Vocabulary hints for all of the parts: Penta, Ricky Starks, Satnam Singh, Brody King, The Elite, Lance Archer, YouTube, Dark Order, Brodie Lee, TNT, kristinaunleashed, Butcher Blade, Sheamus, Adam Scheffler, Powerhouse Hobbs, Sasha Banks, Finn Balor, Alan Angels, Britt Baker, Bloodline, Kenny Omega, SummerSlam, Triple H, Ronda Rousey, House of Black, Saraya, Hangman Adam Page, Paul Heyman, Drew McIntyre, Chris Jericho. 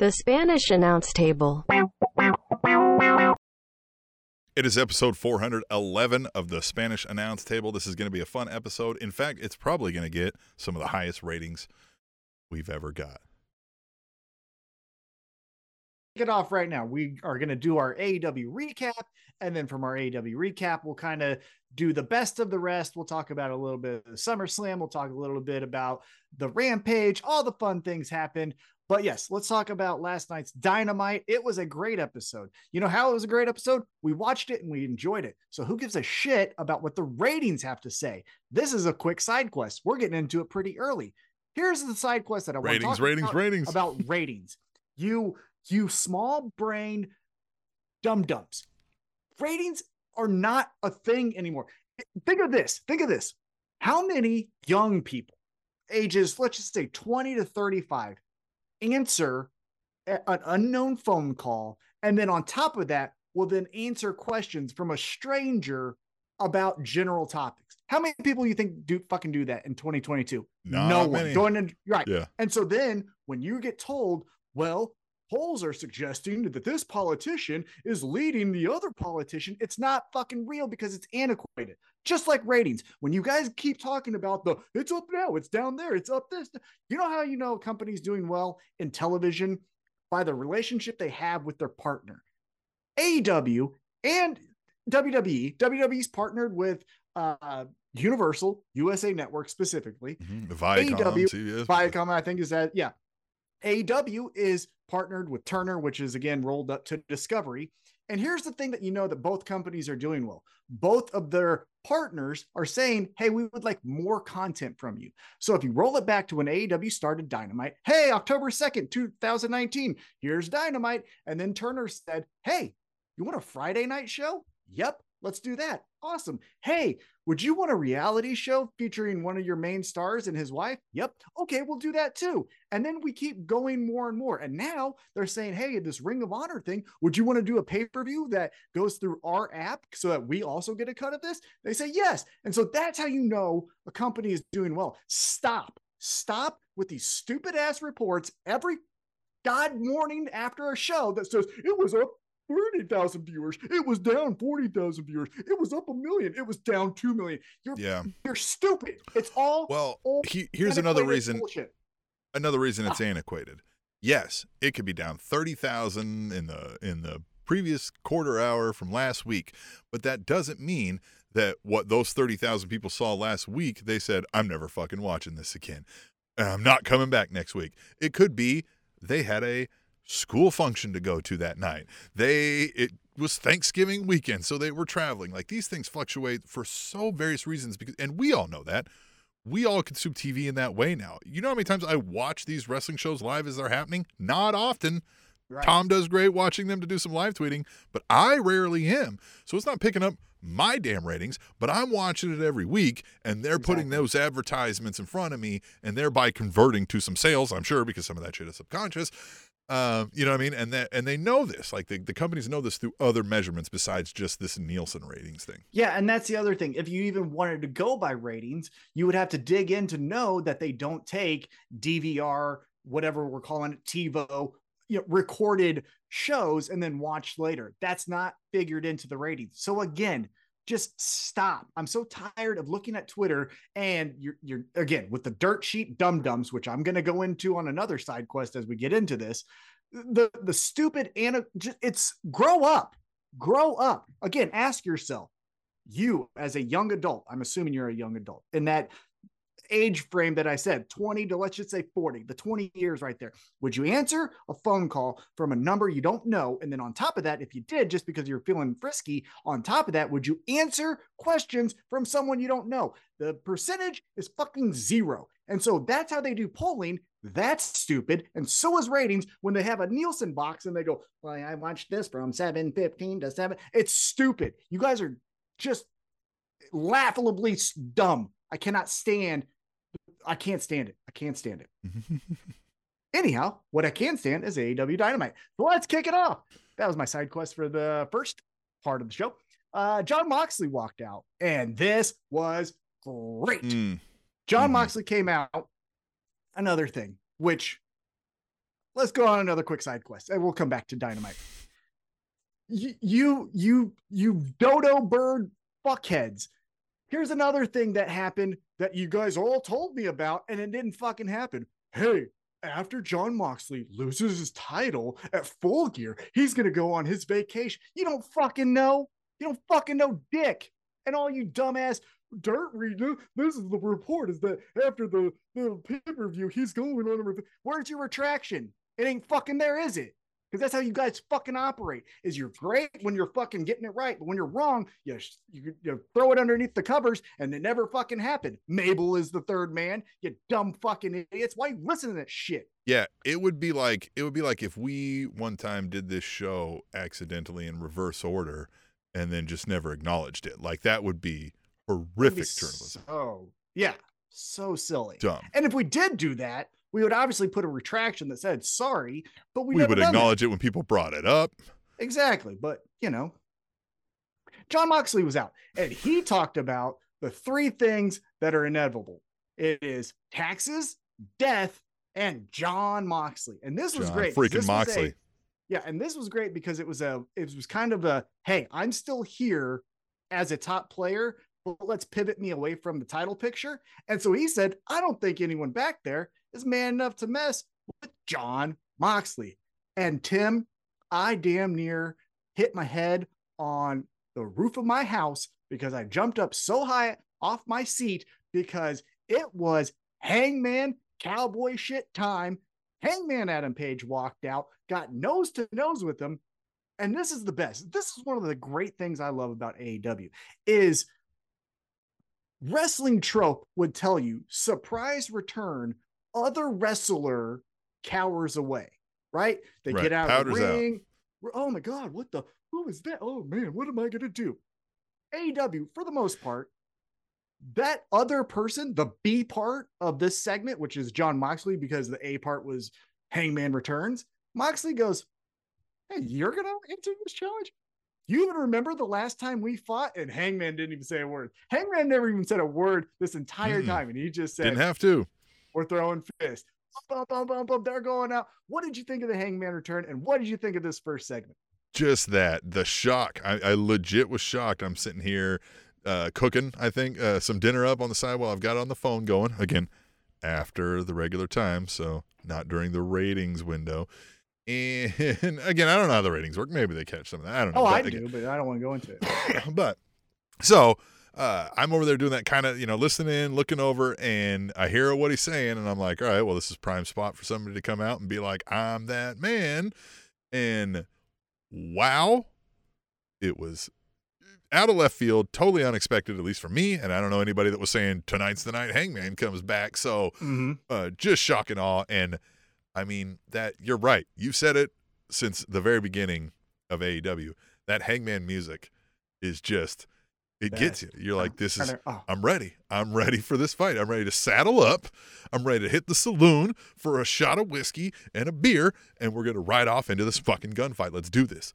The Spanish Announce Table. It is episode 411 of the Spanish Announce Table. This is going to be a fun episode. In fact, it's probably going to get some of the highest ratings we've ever got. Kick it off right now. We are going to do our AEW recap, and then from our AEW recap, we'll kind of do the best of the rest. We'll talk about a little bit of the SummerSlam. We'll talk a little bit about the Rampage. All the fun things happened. But yes, let's talk about last night's Dynamite. It was a great episode. You know how it was a great episode? We watched it and we enjoyed it. So who gives a shit about what the ratings have to say? This is a quick side quest. We're getting into it pretty early. Here's the side quest that I want to talk about ratings. You small brain dum-dums. Ratings are not a thing anymore. Think of this. How many young people, ages, let's just say 20 to 35, answer an unknown phone call, and then on top of that, will then answer questions from a stranger about general topics? How many people you think do that in 2022? No one. Going in, right. Yeah. And so then when you get told, well, polls are suggesting that this politician is leading the other politician, it's not fucking real because it's antiquated. Just like ratings. When you guys keep talking about it's up now, it's down there, it's up this. You know how you know a company's doing well in television? By the relationship they have with their partner. AEW and WWE. WWE's partnered with Universal, USA Network specifically. Mm-hmm. The Viacom, I think is that, yeah. AEW is partnered with Turner, which is again rolled up to Discovery. And here's the thing that you know that both companies are doing well. Both of their partners are saying, hey, we would like more content from you. So if you roll it back to when AEW started Dynamite, hey, October 2nd, 2019, here's Dynamite. And then Turner said, hey, you want a Friday night show? Yep, let's do that. Awesome. Hey, would you want a reality show featuring one of your main stars and his wife? Yep. Okay, we'll do that too. And then we keep going more and more. And now they're saying, hey, this Ring of Honor thing, would you want to do a pay-per-view that goes through our app so that we also get a cut of this? They say yes. And so that's how you know a company is doing well. Stop with these stupid ass reports every god morning after a show that says it was up 30,000 viewers, it was down 40,000 viewers, it was up 1 million, it was down 2 million. You're stupid. It's all here's another reason bullshit. Another reason it's antiquated. Yes, it could be down 30,000 in the previous quarter hour from last week, but that doesn't mean that what those 30,000 people saw last week, they said, I'm never fucking watching this again, I'm not coming back next week. It could be they had a school function to go to that night. It was Thanksgiving weekend, so they were traveling. Like, these things fluctuate for so various reasons, and we all know that. We all consume TV in that way now. You know how many times I watch these wrestling shows live as they're happening? Not often. Right. Tom does great watching them to do some live tweeting, but I rarely am. So it's not picking up my damn ratings, but I'm watching it every week, and they're putting those advertisements in front of me, and thereby converting to some sales, I'm sure, because some of that shit is subconscious. You know what I mean? And they know this, like the companies know this through other measurements besides just this Nielsen ratings thing. Yeah. And that's the other thing. If you even wanted to go by ratings, you would have to dig in to know that they don't take DVR, whatever we're calling it, TiVo, recorded shows and then watch later. That's not figured into the ratings. So again, just stop. I'm so tired of looking at Twitter and you're again with the dirt sheet dum-dums, which I'm going to go into on another side quest as we get into this. The stupid it's grow up. Again, ask yourself, you as a young adult, I'm assuming you're a young adult in that age frame that I said, 20 to let's just say 40, the 20 years right there. Would you answer a phone call from a number you don't know? And then on top of that, if you did, just because you're feeling frisky, on top of that, would you answer questions from someone you don't know? The percentage is fucking zero. And so that's how they do polling. That's stupid. And so is ratings when they have a Nielsen box and they go, well, I watched this from 7:15 to 7. It's stupid. You guys are just laughably dumb. I can't stand it. Anyhow, what I can stand is AEW Dynamite. So let's kick it off. That was my side quest for the first part of the show. John Moxley walked out, and this was great. John Moxley came out. Another thing, which let's go on another quick side quest and we'll come back to Dynamite. You dodo bird fuckheads. Here's another thing that happened that you guys all told me about and it didn't fucking happen. Hey, after John Moxley loses his title at Full Gear, he's going to go on his vacation. You don't fucking know. You don't fucking know dick. And all you dumbass dirt readers, this is the report, is that after the pay-per-view, he's going on a review. Where's your retraction? It ain't fucking there, is it? Because that's how you guys fucking operate. Is you're great when you're fucking getting it right, but when you're wrong, you throw it underneath the covers, and it never fucking happened. Mabel is the third man. You dumb fucking idiots. Why you listen to that shit? Yeah, it would be like if we one time did this show accidentally in reverse order, and then just never acknowledged it. Like that would be horrific journalism. Oh yeah, so silly, dumb. And if we did do that, we would obviously put a retraction that said sorry, but we would acknowledge it when people brought it up. Exactly. But, you know, John Moxley was out and he talked about the three things that are inevitable. It is taxes, death, and John Moxley. And this was great. Freaking Moxley. Yeah. And this was great because it was kind of a, hey, I'm still here as a top player, but let's pivot me away from the title picture. And so he said, I don't think anyone back there is man enough to mess with John Moxley. And Tim, I damn near hit my head on the roof of my house because I jumped up so high off my seat because it was Hangman Cowboy shit time. Hangman Adam Page walked out, got nose to nose with him. And this is the best. This is one of the great things I love about AEW is wrestling trope would tell you surprise return, other wrestler cowers away, right? They get out of the ring. Out. Oh my God, what the? Who is that? Oh man, what am I going to do? AEW, for the most part, that other person, the B part of this segment, which is John Moxley, because the A part was Hangman returns. Moxley goes, hey, you're going to enter this challenge? You even remember the last time we fought and Hangman didn't even say a word. Hangman never even said a word this entire time. And he just said, didn't have to. Or throwing fists. Bum, bum, bum, bum, they're going out. What did you think of the Hangman return? And what did you think of this first segment? Just that. The shock. I legit was shocked. I'm sitting here cooking, I think, some dinner up on the side while I've got it on the phone going. Again, after the regular time, so not during the ratings window. And again, I don't know how the ratings work. Maybe they catch some of that. I don't know. Oh, but I do, but I don't want to go into it. But, so... I'm over there doing that kind of, you know, listening, looking over, and I hear what he's saying, and I'm like, all right, well, this is prime spot for somebody to come out and be like, I'm that man. And wow, it was out of left field, totally unexpected, at least for me, and I don't know anybody that was saying tonight's the night Hangman comes back. So just shock and awe. And I mean, that you're right. You've said it since the very beginning of AEW. That Hangman music is just... It gets you. You're like, this is, I'm ready. I'm ready for this fight. I'm ready to saddle up. I'm ready to hit the saloon for a shot of whiskey and a beer, and we're going to ride off into this fucking gunfight. Let's do this.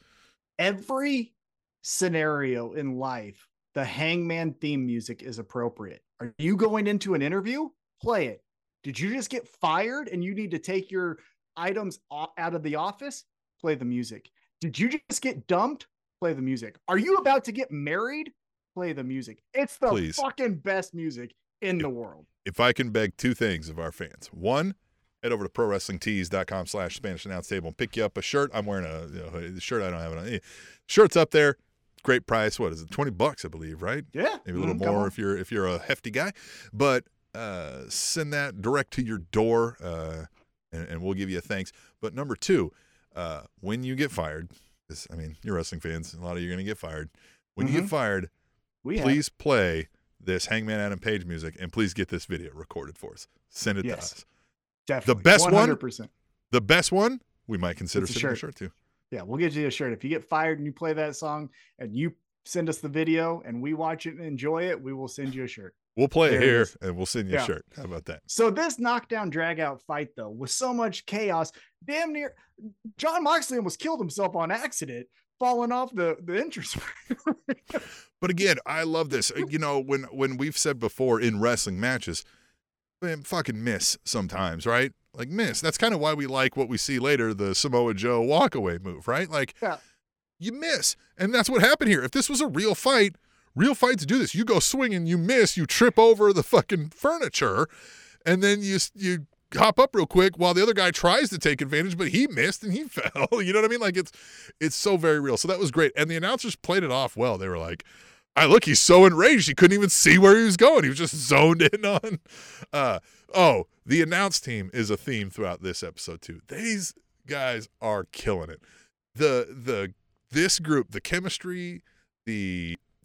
Every scenario in life, the Hangman theme music is appropriate. Are you going into an interview? Play it. Did you just get fired and you need to take your items out of the office? Play the music. Did you just get dumped? Play the music. Are you about to get married? Play the music. It's the fucking best music in the world. If I can beg two things of our fans. One, head over to prowrestlingtees.com/Spanish Announce Table and pick you up a shirt. I'm wearing a shirt. I don't have it on. Shirt's up there. Great price. What is it? $20, I believe, right? Yeah. Maybe a little more if you're a hefty guy. But send that direct to your door and we'll give you a thanks. But number two, when you get fired, I mean, you're wrestling fans. A lot of you are going to get fired. When you get fired, please play this Hangman Adam Page music and please get this video recorded for us. Send it to us. Definitely. The best 100%. The best one, we might consider sending a shirt too. Yeah, we'll get you a shirt. If you get fired and you play that song and you send us the video and we watch it and enjoy it, we will send you a shirt. We'll play it here and we'll send you a shirt. How about that? So this knockdown drag out fight though, with so much chaos, damn near John Moxley almost killed himself on accident, falling off the interest. But again, I love this. You know, when we've said before in wrestling matches, man, fucking miss sometimes, right? like miss. That's kind of why we like what we see later, the Samoa Joe walkaway move, right? Like, yeah. You miss. And that's what happened here. If this was a real fight, real fights do this. You go swinging, you miss, you trip over the fucking furniture, and then you hop up real quick while the other guy tries to take advantage, but he missed and he fell. You know what I mean? Like, it's so very real. So that was great. And the announcers played it off well. They were like, I look, he's so enraged he couldn't even see where he was going. He was just zoned in on. The announce team is a theme throughout this episode too. These guys are killing it. This group, the chemistry,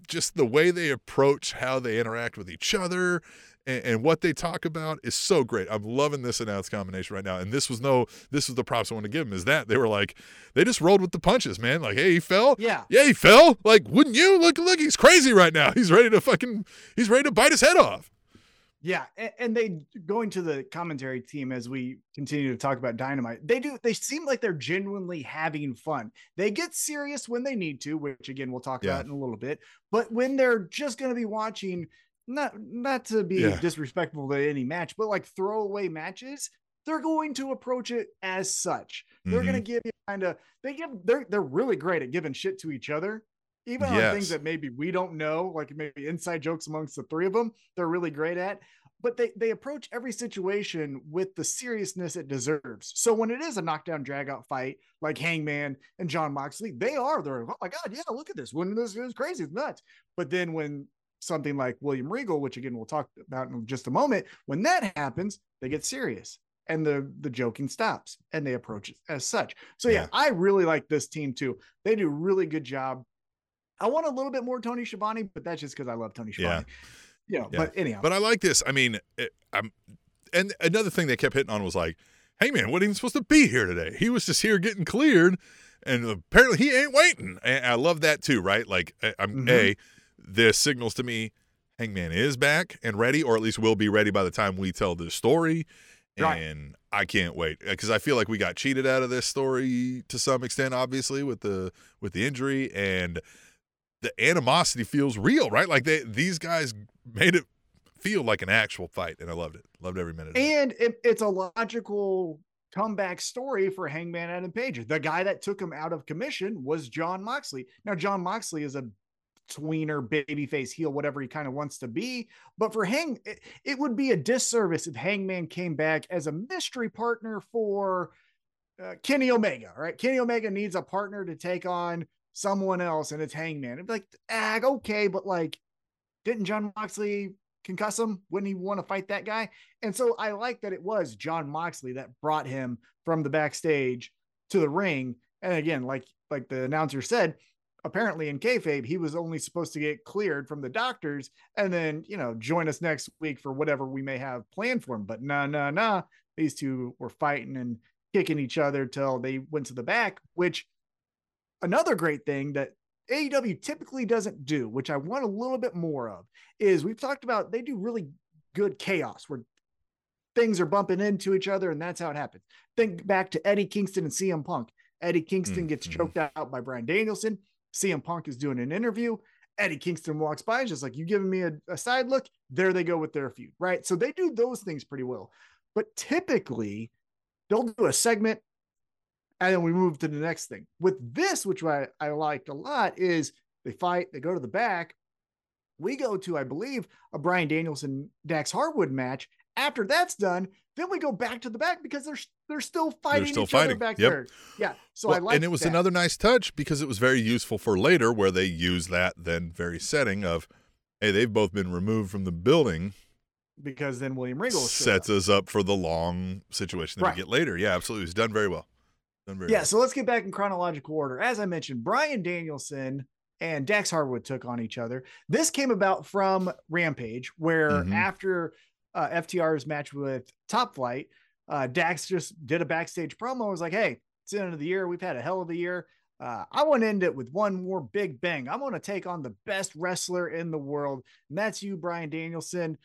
just the way they approach how they interact with each other and what they talk about is so great. I'm loving this announce combination right now. And this was the props I want to give them, is that they were like, they just rolled with the punches, man. Like, hey, he fell. Yeah, he fell. Like, wouldn't you? Look, he's crazy right now. He's ready to bite his head off. Yeah. And they, going to the commentary team as we continue to talk about Dynamite, they seem like they're genuinely having fun. They get serious when they need to, which again, we'll talk about in a little bit, but when they're just going to be watching, not to be disrespectful to any match, but like throwaway matches, they're going to approach it as such. They're going to give you they're really great at giving shit to each other. Even on things that maybe we don't know, like maybe inside jokes amongst the three of them, they're really great at, but they approach every situation with the seriousness it deserves. So when it is a knockdown drag out fight, like Hangman and John Moxley, they're like, oh my God, yeah, look at this. When this is crazy, it's nuts. But then when something like William Regal, which again, we'll talk about in just a moment, when that happens, they get serious and the joking stops and they approach it as such. So I really like this team too. They do a really good job. I want a little bit more Tony Schiavone, but that's just because I love Tony Schiavone. But anyhow. But I like this. I mean, and another thing they kept hitting on was like, hey, man, wasn't even supposed to be here today. He was just here getting cleared, and apparently he ain't waiting. And I love that too, right? Like, this signals to me Hangman is back and ready, or at least will be ready by the time we tell this story. Right. And I can't wait, because I feel like we got cheated out of this story to some extent, obviously, with the injury, and the animosity feels real, right? Like these guys made it feel like an actual fight, and I loved it. Loved every minute of it. And it's a logical comeback story for Hangman Adam Page. The guy that took him out of commission was John Moxley. Now, John Moxley is a tweener, babyface, heel, whatever he kind of wants to be. But for it would be a disservice if Hangman came back as a mystery partner for Kenny Omega, right? Kenny Omega needs a partner to take on someone else, and it's Hangman. It'd be like, okay, but like, didn't John Moxley concuss him? Wouldn't he want to fight that guy? And so I like that it was John Moxley that brought him from the backstage to the ring. And again, like the announcer said, apparently in kayfabe, he was only supposed to get cleared from the doctors and then, join us next week for whatever we may have planned for him. But nah, these two were fighting and kicking each other till they went to the back, which another great thing that AEW typically doesn't do, which I want a little bit more of, is we've talked about they do really good chaos where things are bumping into each other and that's how it happens. Think back to Eddie Kingston and CM Punk. Eddie Kingston gets choked out by Brian Danielson. CM Punk is doing an interview. Eddie Kingston walks by and just like, you giving me a side look? There they go with their feud, right? So they do those things pretty well. But typically, they'll do a segment, and then we move to the next thing. With this, which I liked a lot, is they fight, they go to the back. We go to, I believe, a Brian Danielson, Dax Harwood match. After that's done, then we go back to the back because they're still fighting each other back there. Yeah. So I like that. And it was another nice touch because it was very useful for later where they use that then very setting of, hey, they've both been removed from the building. Because then William Regal sets us up for the long situation that we get later. Yeah, absolutely. It's done very well. So let's get back in chronological order. As I mentioned, Brian Danielson and Dax Harwood took on each other. This came about from Rampage, where after FTR's match with Top Flight, Dax just did a backstage promo. It was like, hey, it's the end of the year. We've had a hell of a year. I want to end it with one more big bang. I want to take on the best wrestler in the world, and that's you, Brian Danielson.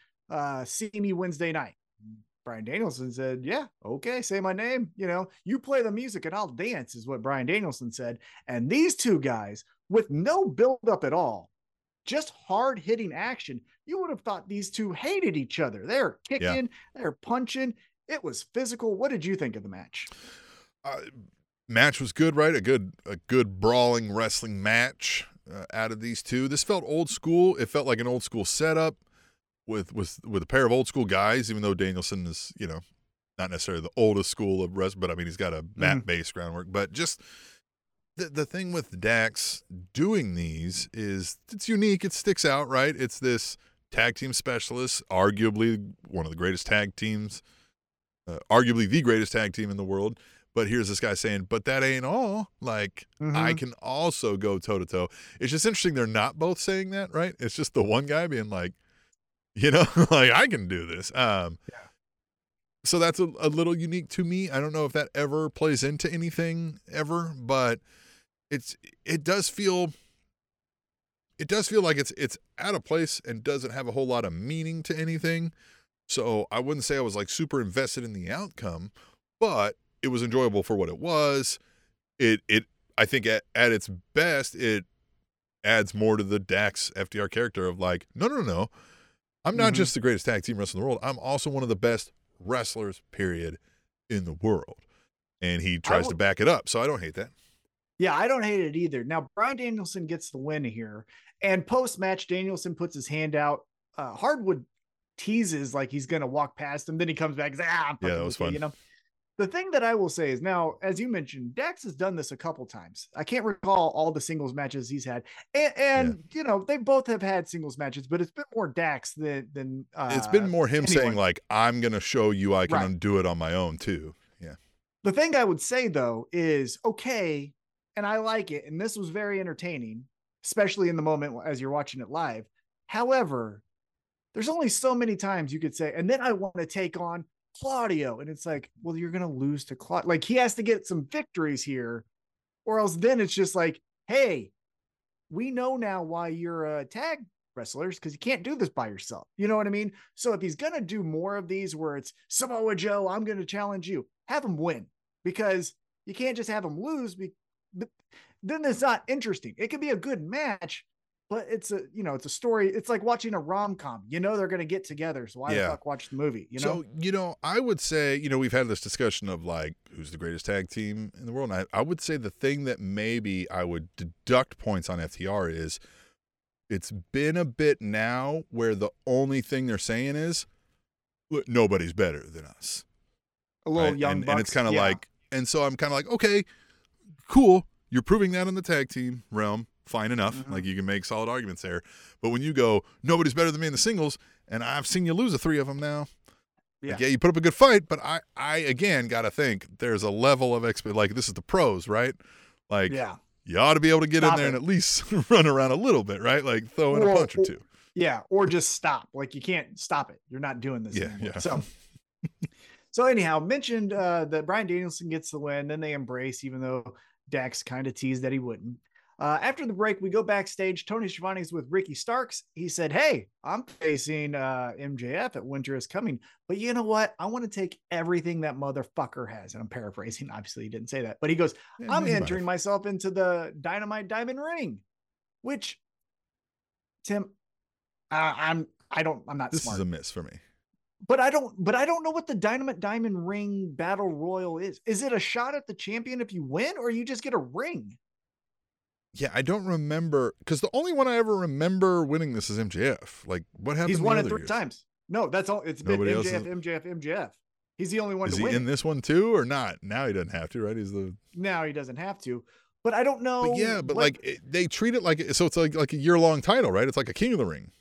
See me Wednesday night. Brian Danielson said, yeah, okay, say my name. You play the music and I'll dance is what Brian Danielson said. And these two guys, with no buildup at all, just hard-hitting action, you would have thought these two hated each other. They're kicking, they're punching, It was physical. What did you think of the match? Match was good, right? A good brawling wrestling match out of these two. This felt old school. It felt like an old school setup with a pair of old school guys, even though Danielson is, you know, not necessarily the oldest school of wrestling, but I mean, he's got a mat-based groundwork. But just the thing with Dax doing these is it's unique. It sticks out, right? It's this tag team specialist, arguably one of the greatest tag teams, arguably the greatest tag team in the world. But here's this guy saying, but that ain't all. Like, I can also go toe-to-toe. It's just interesting they're not both saying that, right? It's just the one guy being like, you know, like, I can do this. Yeah. So that's a little unique to me. I don't know if that ever plays into anything ever, but it does feel like it's out of place and doesn't have a whole lot of meaning to anything. So I wouldn't say I was like super invested in the outcome, but it was enjoyable for what it was. It I think at its best, it adds more to the Dax FDR character of like, no. I'm not just the greatest tag team wrestler in the world. I'm also one of the best wrestlers, period, in the world. And he tries to back it up. So I don't hate that. Yeah, I don't hate it either. Now, Brian Danielson gets the win here. And post-match, Danielson puts his hand out. Hardwood teases like he's going to walk past him. Then he comes back and says, I'm fucking that was fun. You know? The thing that I will say is now, as you mentioned, Dax has done this a couple times. I can't recall all the singles matches he's had. And you know, they both have had singles matches, but it's been more Dax than it's been more him saying like, I'm going to show you I can do it on my own too. Yeah. The thing I would say though is, okay, and I like it. And this was very entertaining, especially in the moment as you're watching it live. However, there's only so many times you could say, and then I want to take on Claudio, and it's like, well, you're gonna lose to Claudio. Like, he has to get some victories here, or else then it's just like, hey, we know now why you're a tag wrestlers, because you can't do this by yourself. You know what I mean? So if he's gonna do more of these where it's Samoa Joe, I'm gonna challenge you, have him win, because you can't just have him lose. Then it's not interesting. It could be a good match, but it's a story. It's like watching a rom-com. You know they're going to get together, so why the fuck watch the movie? You know. So, you know, I would say, you know, we've had this discussion of like, who's the greatest tag team in the world? And I would say the thing that maybe I would deduct points on FTR is it's been a bit now where the only thing they're saying is, look, nobody's better than us. A little right? Young Bucks. And it's kind of like, and so I'm kind of like, okay, cool. You're proving that in the tag team realm. Fine enough. Mm-hmm. Like, you can make solid arguments there. But when you go, nobody's better than me in the singles, and I've seen you lose the three of them now. Yeah. Like, yeah, you put up a good fight, but I again, got to think there's a level of like, this is the pros, right? Like, you ought to be able to get stop in there it. And at least run around a little bit, right? Like, throw in a punch or two. Yeah, or just stop. Like, you can't stop it. You're not doing this anymore. Yeah. So anyhow, mentioned that Brian Danielson gets the win, then they embrace, even though Dax kind of teased that he wouldn't. After the break, we go backstage. Tony Schiavone's with Ricky Starks. He said, hey, I'm facing MJF at Winter is Coming. But you know what? I want to take everything that motherfucker has. And I'm paraphrasing. Obviously, he didn't say that. But he goes, I'm entering myself into the Dynamite Diamond Ring. Which, Tim, I'm not this smart. This is a miss for me. But I don't know what the Dynamite Diamond Ring Battle Royal is. Is it a shot at the champion if you win, or you just get a ring? Yeah, I don't remember, because the only one I ever remember winning this is MJF. Like, what happened? He's won it 3 times. No, that's all. It's been MJF. He's the only one to win. Is he in this one too, or not? Now he doesn't have to, right? Now he doesn't have to. But I don't know. But yeah, but like they treat it like, so it's like a year-long title, right? It's like a King of the Ring.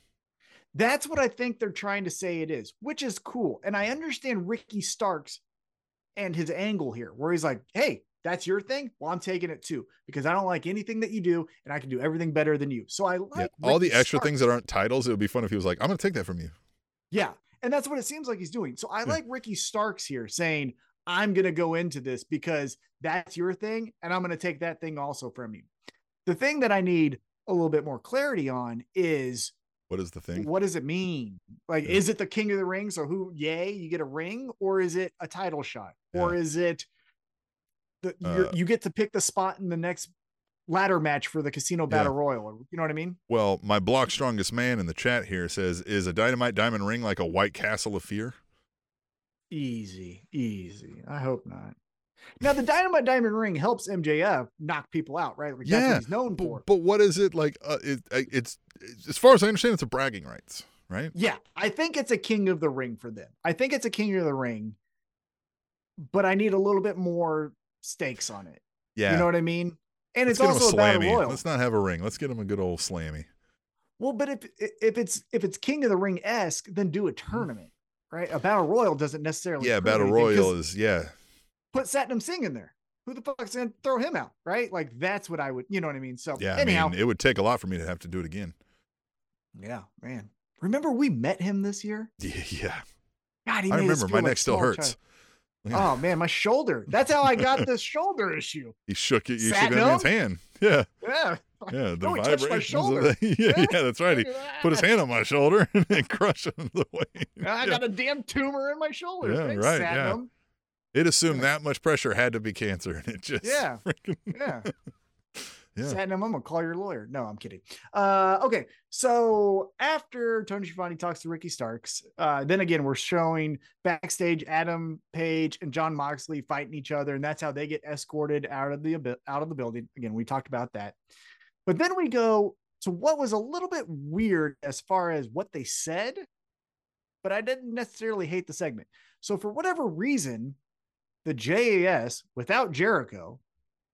That's what I think they're trying to say it is, which is cool. And I understand Ricky Starks and his angle here, where he's like, hey, that's your thing? Well, I'm taking it too, because I don't like anything that you do, and I can do everything better than you. So I like all the extra things that aren't titles. It would be fun if he was like, I'm going to take that from you. Yeah. And that's what it seems like he's doing. So I like Ricky Starks here saying, I'm going to go into this because that's your thing, and I'm going to take that thing also from you. The thing that I need a little bit more clarity on is, what is the thing? What does it mean? Like, is it the King of the Ring? So you get a ring, or is it a title shot? Or is it, you get to pick the spot in the next ladder match for the Casino Battle Royal. You know what I mean? Well, my block strongest man in the chat here says, is a Dynamite Diamond Ring like a White Castle of Fear? Easy. I hope not. Now, the Dynamite Diamond Ring helps MJF knock people out, right? Like, that's what he's known for. But what is it like? It's as far as I understand, it's a bragging rights, right? Yeah, I think it's a King of the Ring for them. I think it's a King of the Ring, but I need a little bit more stakes on it. Yeah, you know what I mean. And it's also a battle royal. Let's not have a ring. Let's get him a good old slammy. Well, but if it's King of the Ring esque, then do a tournament, right? A battle royal doesn't necessarily. Yeah, battle royal is Put Satnam Singh in there. Who the fuck's gonna throw him out, right? Like, that's what I would, you know what I mean? So yeah, anyhow, I mean, it would take a lot for me to have to do it again. Yeah, man. Remember we met him this year? Yeah. God, I remember. My neck still hurts. Yeah. Oh man, my shoulder. That's how I got this shoulder issue. He shook it. You shook that man's hand. Yeah. Yeah. Yeah. The vibrations touched my shoulder. Yeah, that's right. He put his hand on my shoulder and then crushed him the way. I got a damn tumor in my shoulder. Yeah, thanks, right. Satnam. Yeah. It assumed that much pressure had to be cancer, and it just Satnam, I'm gonna call your lawyer. No, I'm kidding. Okay, so after Tony Schiavone talks to Ricky Starks, then again we're showing backstage Adam Page and John Moxley fighting each other, and that's how they get escorted out of the building. Again, we talked about that, but then we go to what was a little bit weird as far as what they said, but I didn't necessarily hate the segment. So for whatever reason, the JAS without Jericho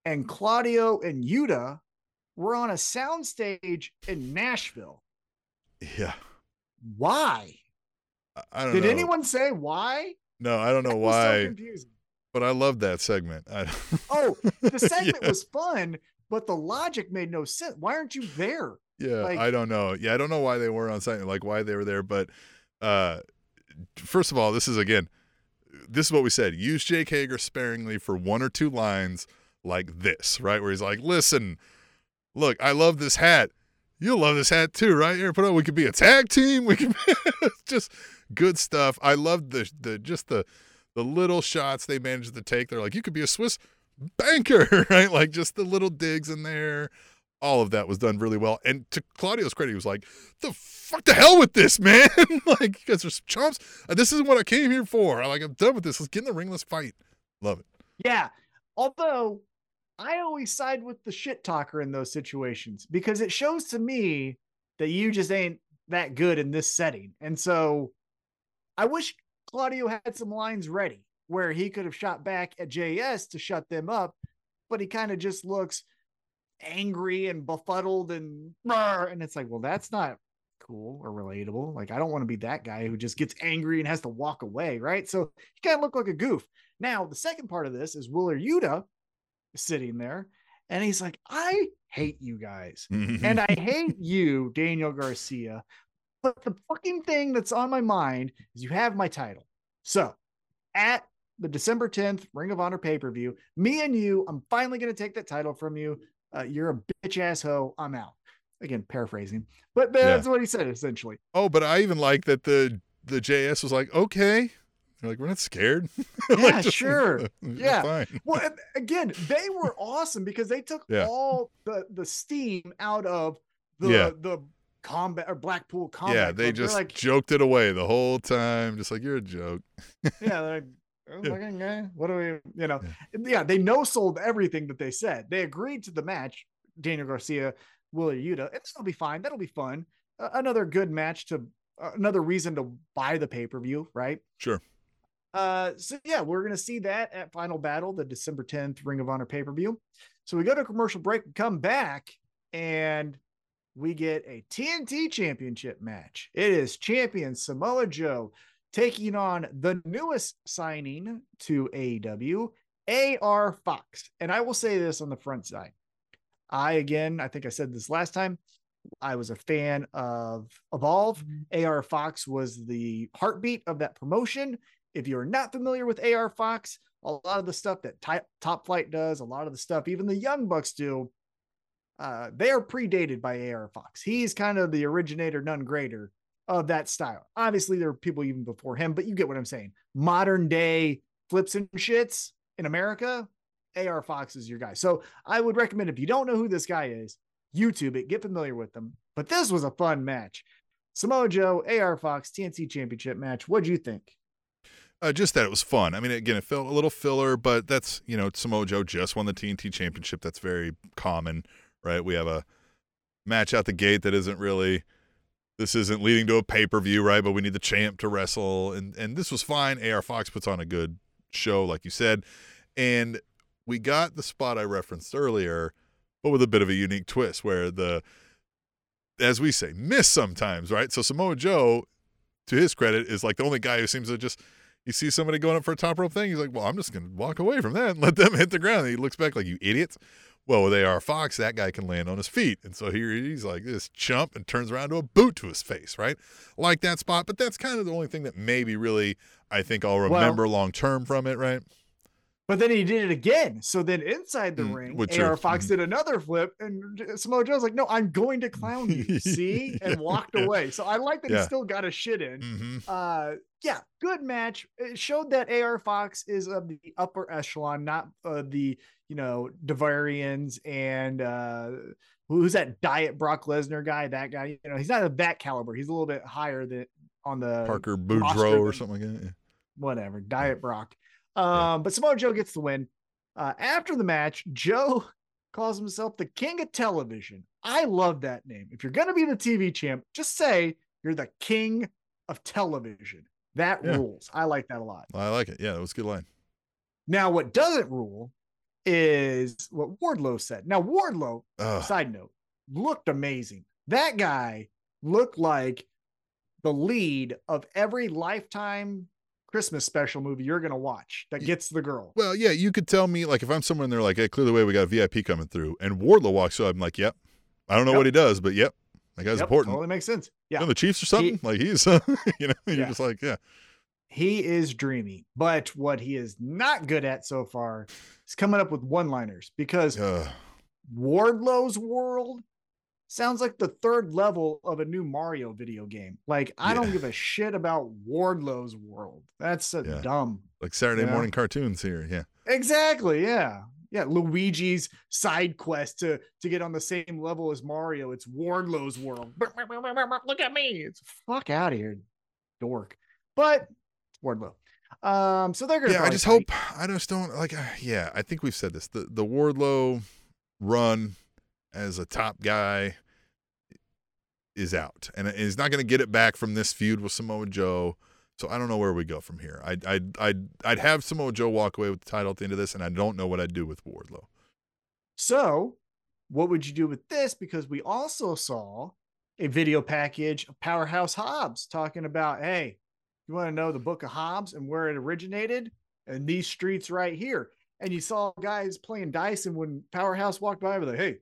and Claudio and Yuta were on a soundstage in Nashville. Yeah. Why? I don't know. Did anyone say why? No, I don't know why. It was so confusing. But I loved that segment. The segment was fun, but the logic made no sense. Why aren't you there? Yeah, like, I don't know. Yeah, I don't know why they were on site, like why they were there. But first of all, this is what we said. Use Jake Hager sparingly for one or two lines like this, right? Where he's like, listen, look, I love this hat. You'll love this hat too, right? Here, put on. We could be a tag team. We could be just good stuff. I loved the little shots they managed to take. They're like, you could be a Swiss banker, right? Like, just the little digs in there. All of that was done really well. And to Claudio's credit, he was like, the hell with this, man. Like, you guys are some chumps. This isn't what I came here for. I'm done with this. Let's get in the ring. Let's fight. Love it. Yeah. Although I always side with the shit talker in those situations, because it shows to me that you just ain't that good in this setting. And so I wish Claudio had some lines ready where he could have shot back at JS to shut them up, but he kind of just looks angry and befuddled and it's like, well, that's not cool or relatable. Like, I don't want to be that guy who just gets angry and has to walk away, right? So he kind of looked like a goof. Now, the second part of this is Wheeler Yuta sitting there, and he's like, I hate you guys. And I hate you, Daniel Garcia. But the fucking thing that's on my mind is you have my title. So at the December 10th Ring of Honor pay-per-view, me and you, I'm finally going to take that title from you. You're a bitch ass hoe. I'm out. Again, paraphrasing, but that's what he said essentially. Oh, but I even like that the JS was like, okay, they're like, we're not scared. Yeah, sure. Yeah. Fine. Well, again, they were awesome because they took all the steam out of the combat or Blackpool combat. Yeah, they just joked it away the whole time, just like, you're a joke. Yeah, they're like, what do we, they no-sold everything that they said. They agreed to the match, Daniel Garcia, Willie Yuta, and that'll be fine. That'll be fun. Another good match another reason to buy the pay-per-view, right? Sure. So we're going to see that at Final Battle, the December 10th Ring of Honor pay-per-view. So we go to a commercial break and come back, and we get a TNT Championship match. It is champion Samoa Joe taking on the newest signing to AEW, A.R. Fox. And I will say this on the front side. I think I said this last time, I was a fan of Evolve. A.R. Fox was the heartbeat of that promotion. If you're not familiar with A.R. Fox, a lot of the stuff that Top Flight does, a lot of the stuff even the Young Bucks do, they are predated by A.R. Fox. He's kind of the originator, none greater, of that style. Obviously there are people even before him, but you get what I'm saying. Modern day flips and shits in America, A.R. Fox is your guy. So I would recommend, if you don't know who this guy is, YouTube it, get familiar with them. But this was a fun match. Samoa Joe, A.R. Fox, TNT Championship match. What'd you think? Just that it was fun. I mean, again, it felt a little filler, but that's, you know, Samoa Joe just won the TNT Championship. That's very common, right? We have a match out the gate that isn't really, this isn't leading to a pay-per-view, right? But we need the champ to wrestle, and this was fine. A.R. Fox puts on a good show, like you said, and we got the spot I referenced earlier, but with a bit of a unique twist where the, as we say, miss sometimes, right? So Samoa Joe, to his credit, is like the only guy who seems to just, you see somebody going up for a top rope thing, he's like, well, I'm just going to walk away from that and let them hit the ground. And he looks back like, you idiots. Well, with A.R. Fox, that guy can land on his feet. And so here he's like this chump and turns around to a boot to his face, right? Like that spot. But that's kind of the only thing that maybe really I think I'll remember long-term from it, right? But then he did it again. So then inside the ring, A.R. Fox did another flip, and Samoa Joe's like, no, I'm going to clown you, see? And walked away. So I like that he still got a shit in. Yeah, good match. It showed that A.R. Fox is of the upper echelon, not the, you know, Devarians and who's that diet Brock Lesnar guy, that guy. You know, he's not of that caliber. He's a little bit higher than on the Parker Boudreaux or something like that. Yeah. Whatever, diet Brock. But Samoa Joe gets the win. After the match, Joe calls himself the King of Television. I love that name. If you're going to be the TV champ, just say you're the King of Television. That rules. I like that a lot. I like it. Yeah, that was a good line. Now, what doesn't rule is what Wardlow said. Now, Wardlow, side note, looked amazing. That guy looked like the lead of every Lifetime Christmas special movie you're going to watch that gets the girl. Well, yeah, you could tell me, like, if I'm somewhere and they're like, hey, clear the way, we got a VIP coming through, and Wardlow walks up, I'm like, yep. I don't know what he does, but that guy's important. Totally makes sense. Yeah. You know, the Chiefs or something? He's, you know, you're just like, he is dreamy, but what he is not good at so far is coming up with one-liners, because Wardlow's world sounds like the third level of a new Mario video game. Like, I don't give a shit about Wardlow's world. That's dumb. Like Saturday morning cartoons here. Yeah, exactly. Yeah. Yeah. Luigi's side quest to get on the same level as Mario. It's Wardlow's world. Look at me. It's fuck out of here, dork. But Wardlow. So they're going to, I just hope, I just don't like, I think we've said this, the Wardlow run as a top guy is out, and he's not going to get it back from this feud with Samoa Joe. So I don't know where we go from here. I'd have Samoa Joe walk away with the title at the end of this, and I don't know what I'd do with Wardlow. So what would you do with this? Because we also saw a video package of Powerhouse Hobbs talking about, hey, you want to know the Book of Hobbs and where it originated? And these streets right here. And you saw guys playing dice, and when Powerhouse walked by, they were like, hey,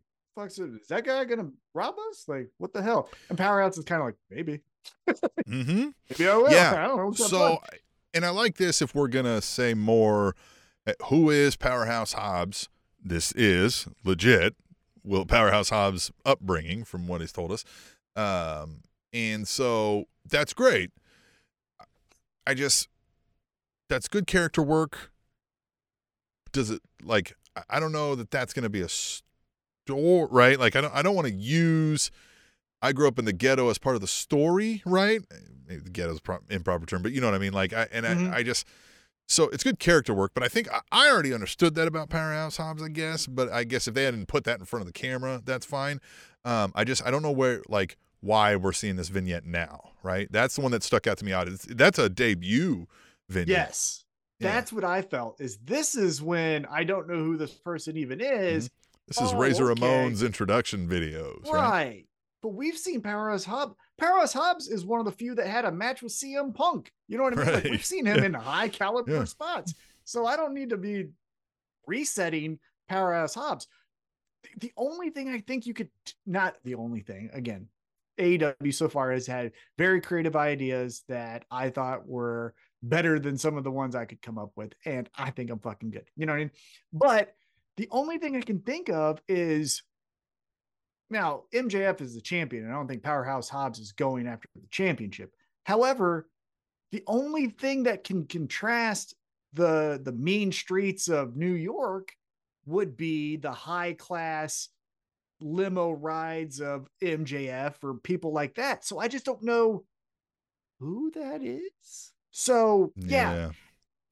is that guy gonna rob us? Like, what the hell? And Powerhouse is kind of like, maybe. Maybe I will. I don't know. So, and I like this, if we're gonna say more, who is Powerhouse Hobbs? This is legit. Will Powerhouse Hobbs' upbringing, from what he's told us, and so that's great. I just, that's good character work. Does it, like, I don't know that that's gonna be a door, right? Like, I don't want to use, I grew up in the ghetto as part of the story, right? Maybe the ghetto is improper term, but you know what I mean? Like, I just, so it's good character work, but I think I already understood that about Powerhouse Hobbs, I guess, but I guess if they hadn't put that in front of the camera, that's fine. I don't know where, like, why we're seeing this vignette now, right? That's the one that stuck out to me. That's a debut vignette. Yes. Yeah. That's what I felt, is this is when I don't know who this person even is. This is Razor Ramon's introduction videos. Right. But we've seen Powerhouse Hobbs. Powerhouse Hobbs is one of the few that had a match with CM Punk. You know what I mean? Right. Like, we've seen him in high caliber spots. So I don't need to be resetting Powerhouse Hobbs. The only thing I think you could, not the only thing, again, AEW so far has had very creative ideas that I thought were better than some of the ones I could come up with. And I think I'm fucking good. You know what I mean? But the only thing I can think of is, now MJF is the champion, and I don't think Powerhouse Hobbs is going after the championship. However, the only thing that can contrast the mean streets of New York would be the high class limo rides of MJF or people like that. So I just don't know who that is. So yeah.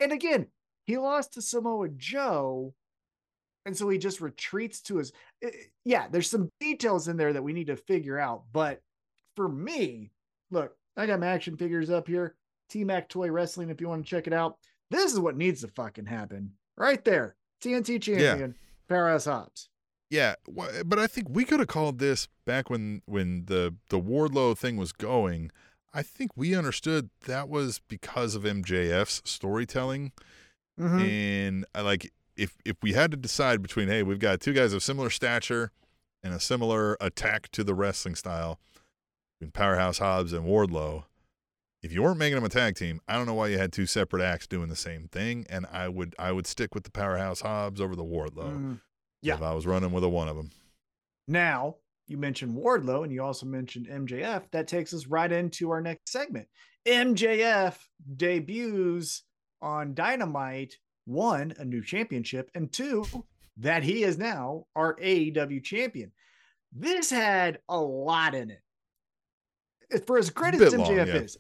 And again, he lost to Samoa Joe, and so he just retreats to his... Yeah, there's some details in there that we need to figure out, but for me, look, I got my action figures up here. T-Mac Toy Wrestling, if you want to check it out. This is what needs to fucking happen. Right there. TNT champion, yeah. Powerhouse Hobbs. Yeah, but I think we could have called this back when the Wardlow thing was going. I think we understood that was because of MJF's storytelling. Mm-hmm. And like if we had to decide between, hey, we've got two guys of similar stature and a similar attack to the wrestling style between Powerhouse Hobbs and Wardlow, if you weren't making them a tag team, I don't know why you had two separate acts doing the same thing. And I would stick with the Powerhouse Hobbs over the Wardlow. Mm-hmm. Yeah. If I was running with one of them. Now, you mentioned Wardlow and you also mentioned MJF. That takes us right into our next segment. MJF debuts on Dynamite, one, a new championship, and two, that he is now our AEW champion. This had a lot in it. For as great as MJF is,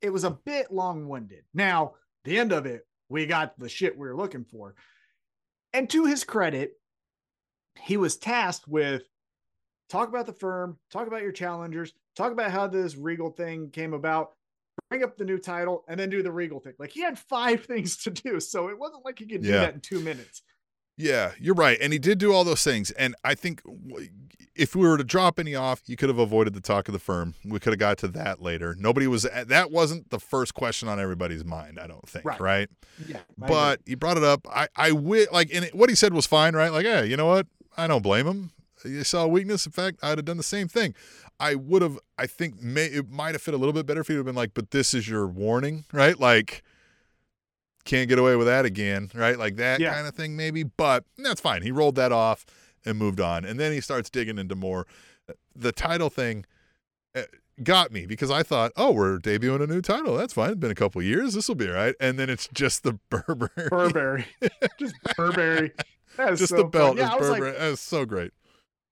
it was a bit long-winded. Now, the end of it, we got the shit we were looking for. And to his credit, he was tasked with talk about the firm, talk about your challengers, talk about how this Regal thing came about, bring up the new title, and then do the Regal thing. Like, he had 5 things to do, so it wasn't like he could do that in 2 minutes. Yeah, you're right. And he did do all those things. And I think if we were to drop any off, you could have avoided the talk of the firm. We could have got to that later. That wasn't the first question on everybody's mind, I don't think. Right? Yeah. But he brought it up. What he said was fine, right? Like, hey, you know what? I don't blame him. You saw weakness. In fact, I'd have done the same thing. It might have fit a little bit better if he would have been like, but this is your warning, right? Like, can't get away with that again, right? Like that kind of thing maybe, but that's fine. He rolled that off and moved on. And then he starts digging into more. The title thing got me because I thought, oh, we're debuting a new title. That's fine. It's been a couple of years. This will be all right. And then it's just the Burberry. Just Burberry. Just so the belt is Burberry. Like, that was so great.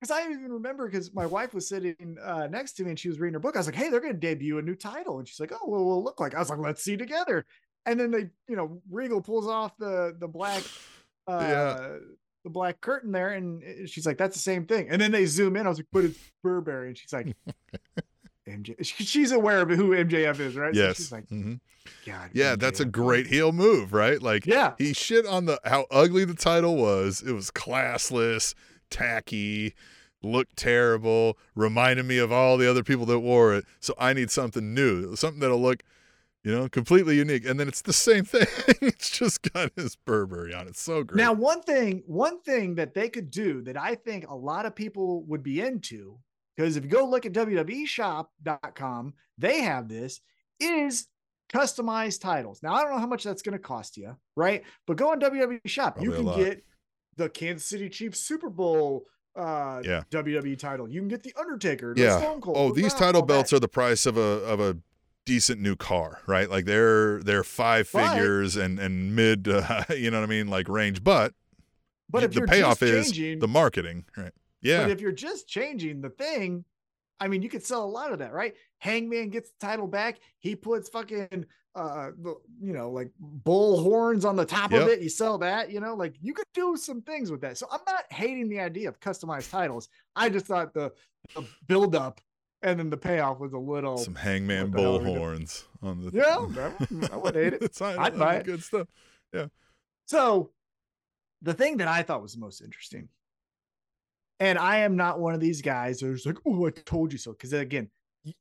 Because I even remember, because my wife was sitting next to me and she was reading her book. I was like, hey, they're going to debut a new title. And she's like, oh, well, we'll look like. I was like, let's see together. And then they, Regal pulls off the black the black curtain there. And she's like, that's the same thing. And then they zoom in. I was like, but it's Burberry. And she's like, she's aware of who MJF is, right? Yes. So she's like, mm-hmm. God. Yeah, MJF. That's a great heel move, right? Like, he shit on how ugly the title was. It was classless, tacky, looked terrible, reminded me of all the other people that wore it. So I need something new, something that'll look, completely unique. And then it's the same thing. It's just got his Burberry on it. So great. Now, one thing that they could do that I think a lot of people would be into, because if you go look at WWEshop.com, they have this, is customized titles. Now, I don't know how much that's going to cost you, right? But go on WWE Shop. Probably you can get the Kansas City Chiefs Super Bowl WWE title. You can get the Undertaker, the Stone Cold. Oh, these title belts are the price of a decent new car, right? Like they're figures and mid, range. But if the payoff is the marketing, right? Yeah. But if you're just changing the thing, I mean, you could sell a lot of that, right? Hangman gets the title back. He puts fucking, bull horns on the top of it. You sell that, you could do some things with that. So I'm not hating the idea of customized titles. I just thought the build up and then the payoff was a little. Some Hangman bull horns on the. Yeah, I wouldn't hate it. I'd buy it. Good stuff. Yeah. So the thing that I thought was the most interesting, and I am not one of these guys who's like, oh, I told you so. Because again,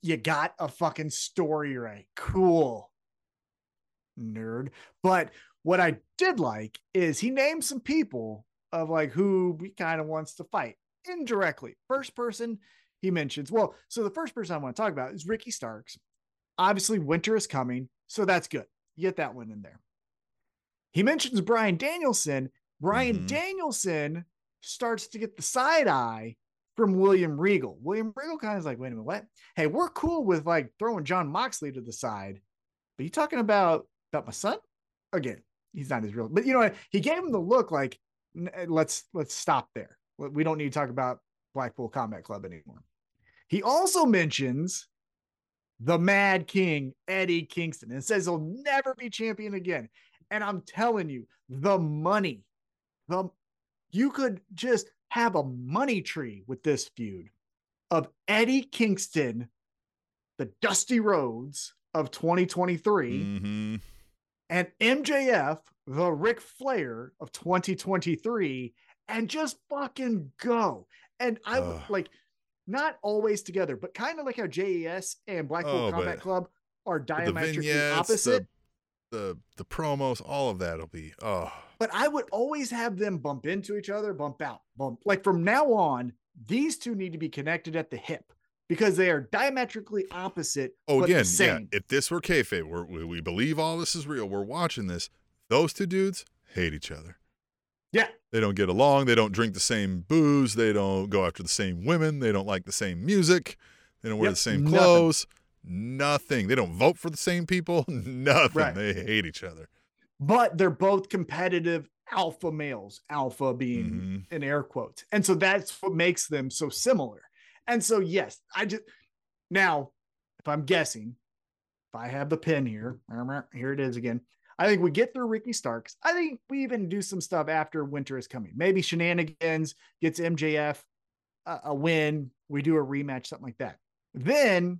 you got a fucking story right. Cool. Nerd. But what I did like is he named some people of like who he kind of wants to fight indirectly. First person he mentions. Well, so the first person I want to talk about is Ricky Starks. Obviously, winter is coming. So that's good. You get that one in there. He mentions Brian Danielson. Brian Danielson starts to get the side eye from William Regal. William Regal kind of is like, wait a minute, what? Hey, we're cool with like throwing John Moxley to the side, but you talking about my son? Again, he's not his real, but you know what? He gave him the look like, let's stop there. We don't need to talk about Blackpool Combat Club anymore. He also mentions the Mad King, Eddie Kingston, and says he'll never be champion again. And I'm telling you, the money, you could just have a money tree with this feud of Eddie Kingston, the Dusty Rhodes of 2023, mm-hmm. and MJF, the Ric Flair of 2023, and just fucking go. And I would like, not always together, but kind of like how JES and Blackpool Combat Club are diametrically opposite. The promos, all of that'll be But I would always have them bump into each other, bump out, bump. Like from now on, these two need to be connected at the hip because they are diametrically opposite. Oh, but again, the same. Yeah. If this were kayfabe, we believe all this is real. We're watching this. Those two dudes hate each other. Yeah, they don't get along. They don't drink the same booze. They don't go after the same women. They don't like the same music. They don't wear the same clothes. Nothing. They don't vote for the same people. Nothing. Right. They hate each other. But they're both competitive alpha males, alpha being in air quotes. And so that's what makes them so similar. And so, yes, now, if I'm guessing, if I have the pen here, here it is again. I think we get through Ricky Starks. I think we even do some stuff after Winter is Coming. Maybe Shenanigans gets MJF a win. We do a rematch, something like that. Then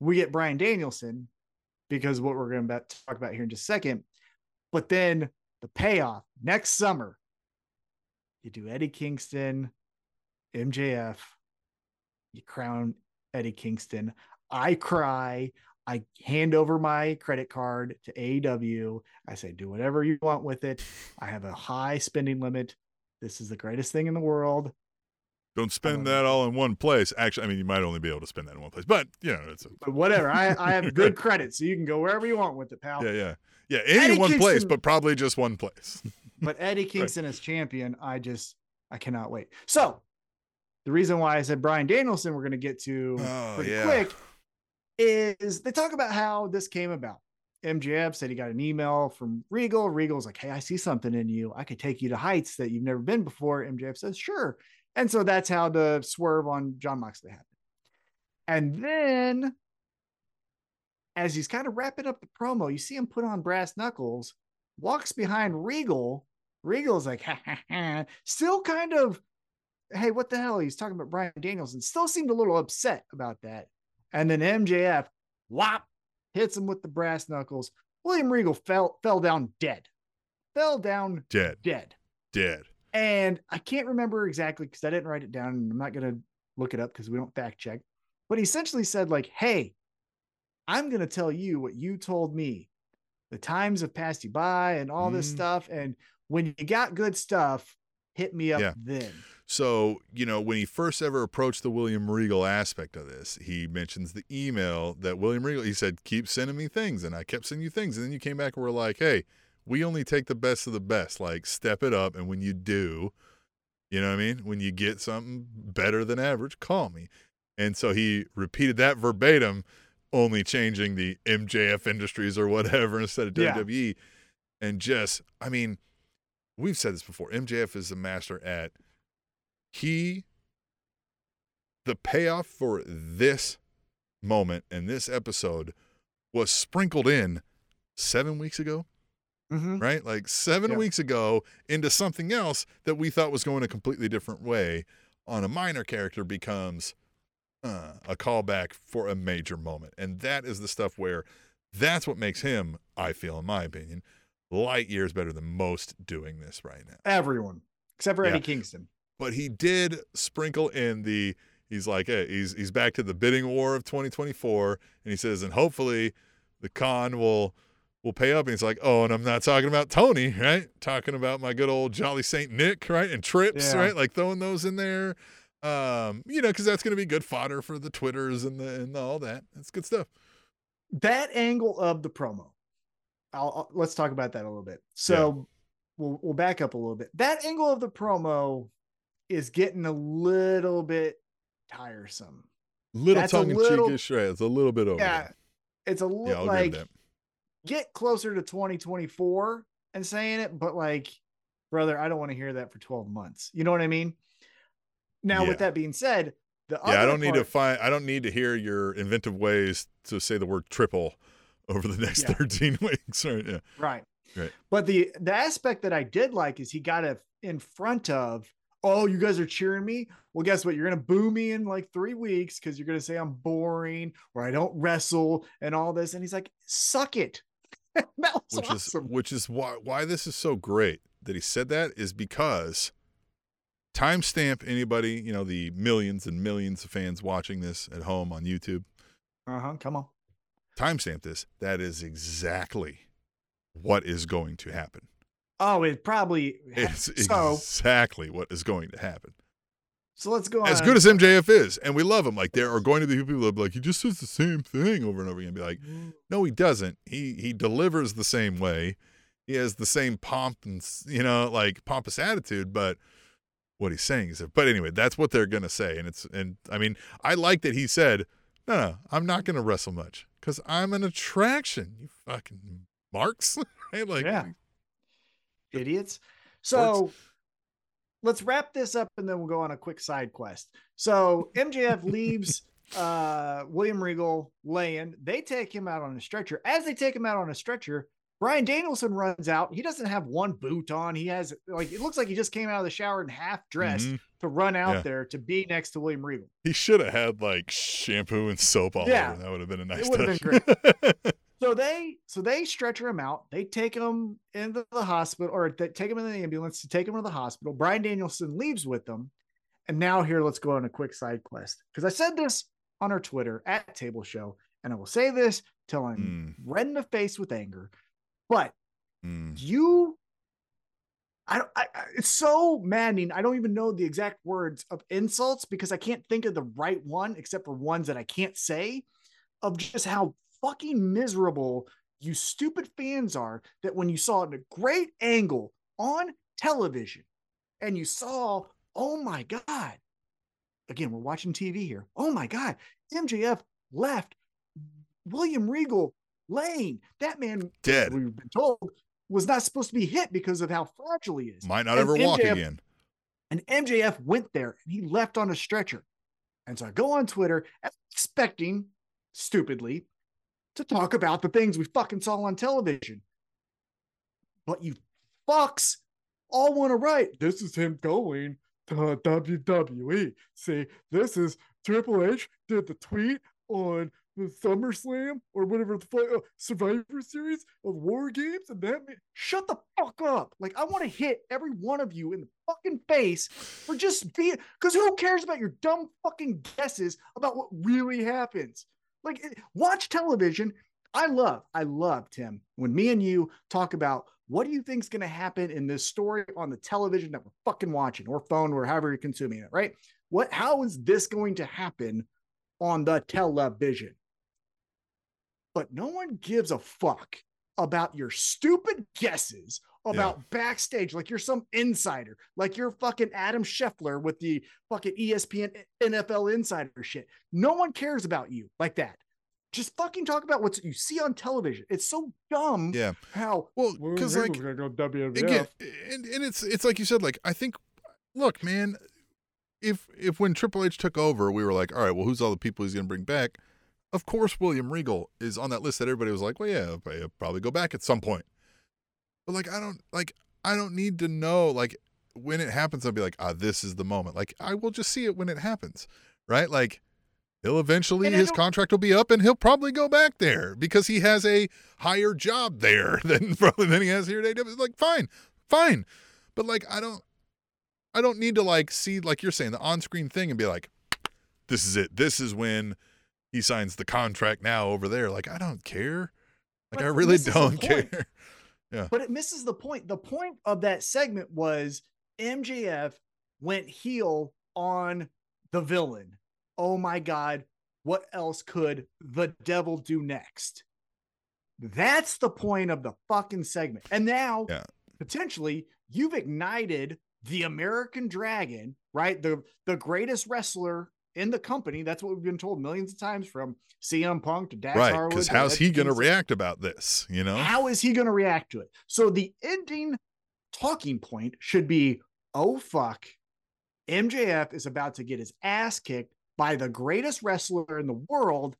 we get Brian Danielson, because what we're going to talk about here in just a second. But then the payoff next summer, you do Eddie Kingston, MJF, you crown Eddie Kingston. I cry. I hand over my credit card to AEW. I say, do whatever you want with it. I have a high spending limit. This is the greatest thing in the world. Don't spend that all in one place. Actually, I mean, you might only be able to spend that in one place, but you know, it's but whatever. I have good credit, so you can go wherever you want with it, pal. Yeah. Any one place, but probably just one place. But Eddie Kingston as champion, I cannot wait. So the reason why I said Brian Danielson, we're going to get to pretty quick. Is they talk about how this came about. MJF said he got an email from Regal. Regal's like, hey, I see something in you. I could take you to heights that you've never been before. MJF says, sure. And so that's how the swerve on John Moxley happened. And then as he's kind of wrapping up the promo, you see him put on brass knuckles, walks behind Regal. Regal's like, ha, ha, ha. Still kind of, hey, what the hell? He's talking about Brian Danielson. Still seemed a little upset about that. And then MJF, whop, hits him with the brass knuckles. William Regal fell down dead. Dead. And I can't remember exactly because I didn't write it down, and I'm not going to look it up because we don't fact check. But he essentially said, like, hey, I'm going to tell you what you told me. The times have passed you by and all this stuff. And when you got good stuff, hit me up then. So, you know, when he first ever approached the William Regal aspect of this, he mentions the email that William Regal, he said, keep sending me things. And I kept sending you things. And then you came back and were like, hey, we only take the best of the best. Like, step it up. And when you do, you know what I mean? When you get something better than average, call me. And so he repeated that verbatim, only changing the MJF Industries or whatever instead of WWE. And just, I mean, we've said this before. MJF is the master at... The payoff for this moment and this episode was sprinkled in 7 weeks ago, right? Like 7 weeks ago into something else that we thought was going a completely different way on a minor character becomes a callback for a major moment. And that is the stuff where that's what makes him, I feel, in my opinion, light years better than most doing this right now. Everyone, except for Eddie Kingston. But he did sprinkle in he's like, hey, he's back to the bidding war of 2024. And he says, and hopefully the con will pay up. And he's like, oh, and I'm not talking about Tony, right? Talking about my good old Jolly Saint Nick, right? And trips, right? Like throwing those in there, you know, because that's going to be good fodder for the Twitters and all that. That's good stuff. That angle of the promo. Let's talk about that a little bit. So we'll back up a little bit. That angle of the promo is getting a little bit tiresome. Tongue-in-cheekish, right? It's a little bit over. Yeah, it's a little like get closer to 2024 and saying it, but like, brother, I don't want to hear that for 12 months. You know what I mean? Now, with that being said, I don't need to hear your inventive ways to say the word triple over the next 13 weeks, right? Yeah. Right. Right. But the aspect that I did like is he got it in front of, oh, you guys are cheering me? Well, guess what? You're going to boo me in like 3 weeks because you're going to say I'm boring or I don't wrestle and all this. And he's like, suck it. That was awesome. Which is why this is so great that he said that, is because timestamp anybody, you know, the millions and millions of fans watching this at home on YouTube. Uh-huh. Come on. Timestamp this. That is exactly what is going to happen. Oh, it probably it's so exactly what is going to happen. So let's go on. As good as MJF is, and we love him, like there are going to be people that be like, he just says the same thing over and over again. Be like, no, he doesn't. He delivers the same way. He has the same pomp and, you know, like pompous attitude, but what he's saying is, but anyway, that's what they're gonna say. And I mean, I like that he said, no, I'm not gonna wrestle much because I'm an attraction. You fucking marks. Right? Like, yeah. Idiots. So let's wrap this up and then we'll go on a quick side quest. So MJF leaves William Regal laying. They take him out on a stretcher. As they take him out on a stretcher, Brian Danielson runs out. He doesn't have one boot on. He has, like, it looks like he just came out of the shower and half dressed to run out there to be next to William Regal. He should have had like shampoo and soap all over. That would have been a nice touch. It would have been great. So they stretcher him out. They take him into the hospital, or they take him in the ambulance to take him to the hospital. Brian Danielson leaves with them. And now here, let's go on a quick side quest. Because I said this on our Twitter at Table Show, and I will say this till I'm red in the face with anger. But it's so maddening. I don't even know the exact words of insults because I can't think of the right one except for ones that I can't say, of just how fucking miserable you stupid fans are, that when you saw it in a great angle on television and you saw, oh my God, again, we're watching TV here. Oh my God, MJF left William Regal laying. That man, dead, we've been told, was not supposed to be hit because of how fragile he is. Might not ever walk again. And MJF went there and he left on a stretcher. And so I go on Twitter expecting, stupidly, to talk about the things we fucking saw on television. But you fucks all want to write, this is him going to WWE. See, this is Triple H did the tweet on the SummerSlam or whatever the fuck, Survivor Series of War Games. And that shut the fuck up. Like, I want to hit every one of you in the fucking face for just being, because who cares about your dumb fucking guesses about what really happens? Like, watch television. I love, Tim, when me and you talk about what do you think's going to happen in this story on the television that we're fucking watching, or phone, or however you're consuming it, right? How is this going to happen on the television? But no one gives a fuck about your stupid guesses about backstage, like you're some insider, like you're fucking Adam Scheffler with the fucking ESPN NFL insider shit. No one cares about you like that. Just fucking talk about what you see on television. It's so dumb. Yeah. How? Well, because like we're gonna go WWF again, and it's like you said. Like, I think, look, man, if when Triple H took over, we were like, all right, well, who's all the people he's gonna bring back? Of course, William Regal is on that list that everybody was like, well, yeah, I'll probably go back at some point. But like, I don't need to know, like, when it happens, I'll be like, this is the moment. Like, I will just see it when it happens, right? Like, he'll eventually, his contract will be up and he'll probably go back there because he has a higher job there than he has here at AEW. Like, fine. But like, I don't need to like see, like you're saying, the on-screen thing and be like, this is it. This is when he signs the contract now over there. Like, I don't care. Like, I really don't care. Yeah. But it misses the point. The point of that segment was MJF went heel on the villain. Oh my God, what else could the devil do next? That's the point of the fucking segment. And now, potentially, you've ignited the American Dragon, right? The greatest wrestler in the company. That's what we've been told millions of times, from CM Punk to Dax Harwood. Right, because how's he going to react about this? You know, how is he going to react to it? So the ending talking point should be, oh fuck, MJF is about to get his ass kicked by the greatest wrestler in the world,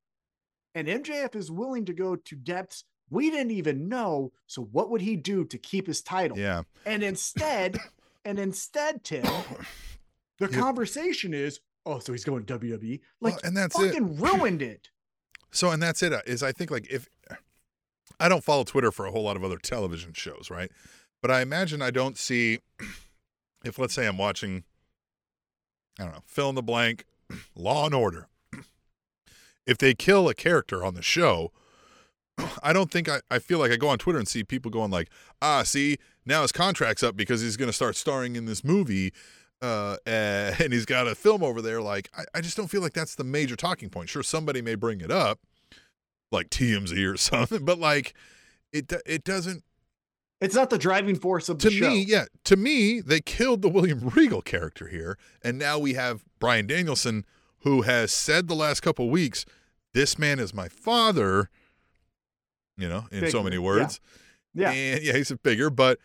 and MJF is willing to go to depths we didn't even know. So what would he do to keep his title? Yeah. And instead, Tim, the conversation is, oh, so he's going to WWE. Like, well, and that's fucking it. Ruined it. So, and that's it. Is I think, like, if I don't follow Twitter for a whole lot of other television shows, right? But I imagine I don't see, if let's say I'm watching, I don't know, fill in the blank, Law and Order. If they kill a character on the show, I don't think I feel like I go on Twitter and see people going like, ah, see, now his contract's up because he's going to start starring in this movie. And he's got a film over there. Like, I just don't feel like that's the major talking point. Sure, somebody may bring it up, like TMZ or something, but like, it doesn't. It's not the driving force of the show. To me, yeah. To me, they killed the William Regal character here, and now we have Brian Danielson, who has said the last couple of weeks, "This man is my father," you know, in big, so many words. Yeah. And yeah, he's a figure, but.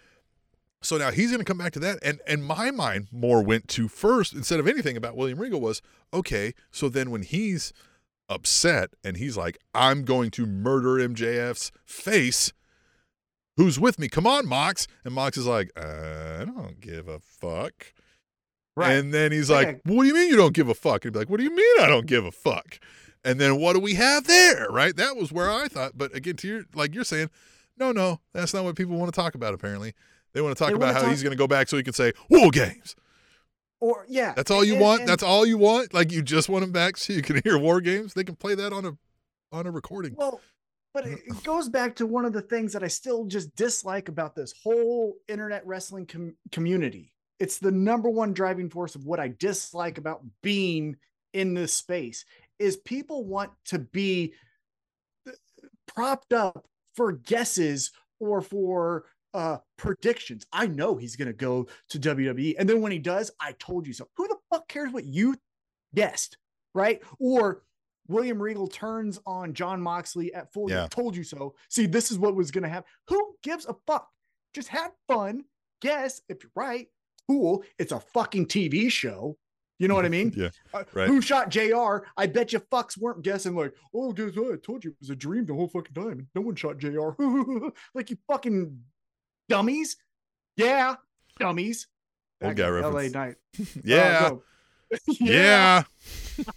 So now he's going to come back to that. And my mind more went to first, instead of anything about William Regal, was, okay, so then when he's upset and he's like, I'm going to murder MJF's face, who's with me? Come on, Mox. And Mox is like, I don't give a fuck. Right. And then he's like, what do you mean you don't give a fuck? And he'd be like, what do you mean I don't give a fuck? And then what do we have there, right? That was where I thought. But again, to your, like you're saying, no, that's not what people want to talk about, apparently. They want to talk about how he's going to go back so he can say War Games, or yeah, that's all you want. That's all you want. Like you just want him back so you can hear War Games. They can play that on a recording. Well, but it goes back to one of the things that I still just dislike about this whole internet wrestling community. It's the number one driving force of what I dislike about being in this space is people want to be propped up for guesses or for. Predictions. I know he's going to go to WWE. And then when he does, I told you so. Who the fuck cares what you guessed, right? Or William Regal turns on John Moxley at full. Yeah. Told you so. See, this is what was going to happen. Who gives a fuck? Just have fun. Guess if you're right. Cool. It's a fucking TV show. You know what I mean? Yeah. Right. Who shot JR? I bet you fucks weren't guessing like, oh, guess what? I told you it was a dream the whole fucking time. No one shot JR. Like you fucking dummies. Yeah. Dummies. Old guy reference. LA Knight. Yeah. Yeah.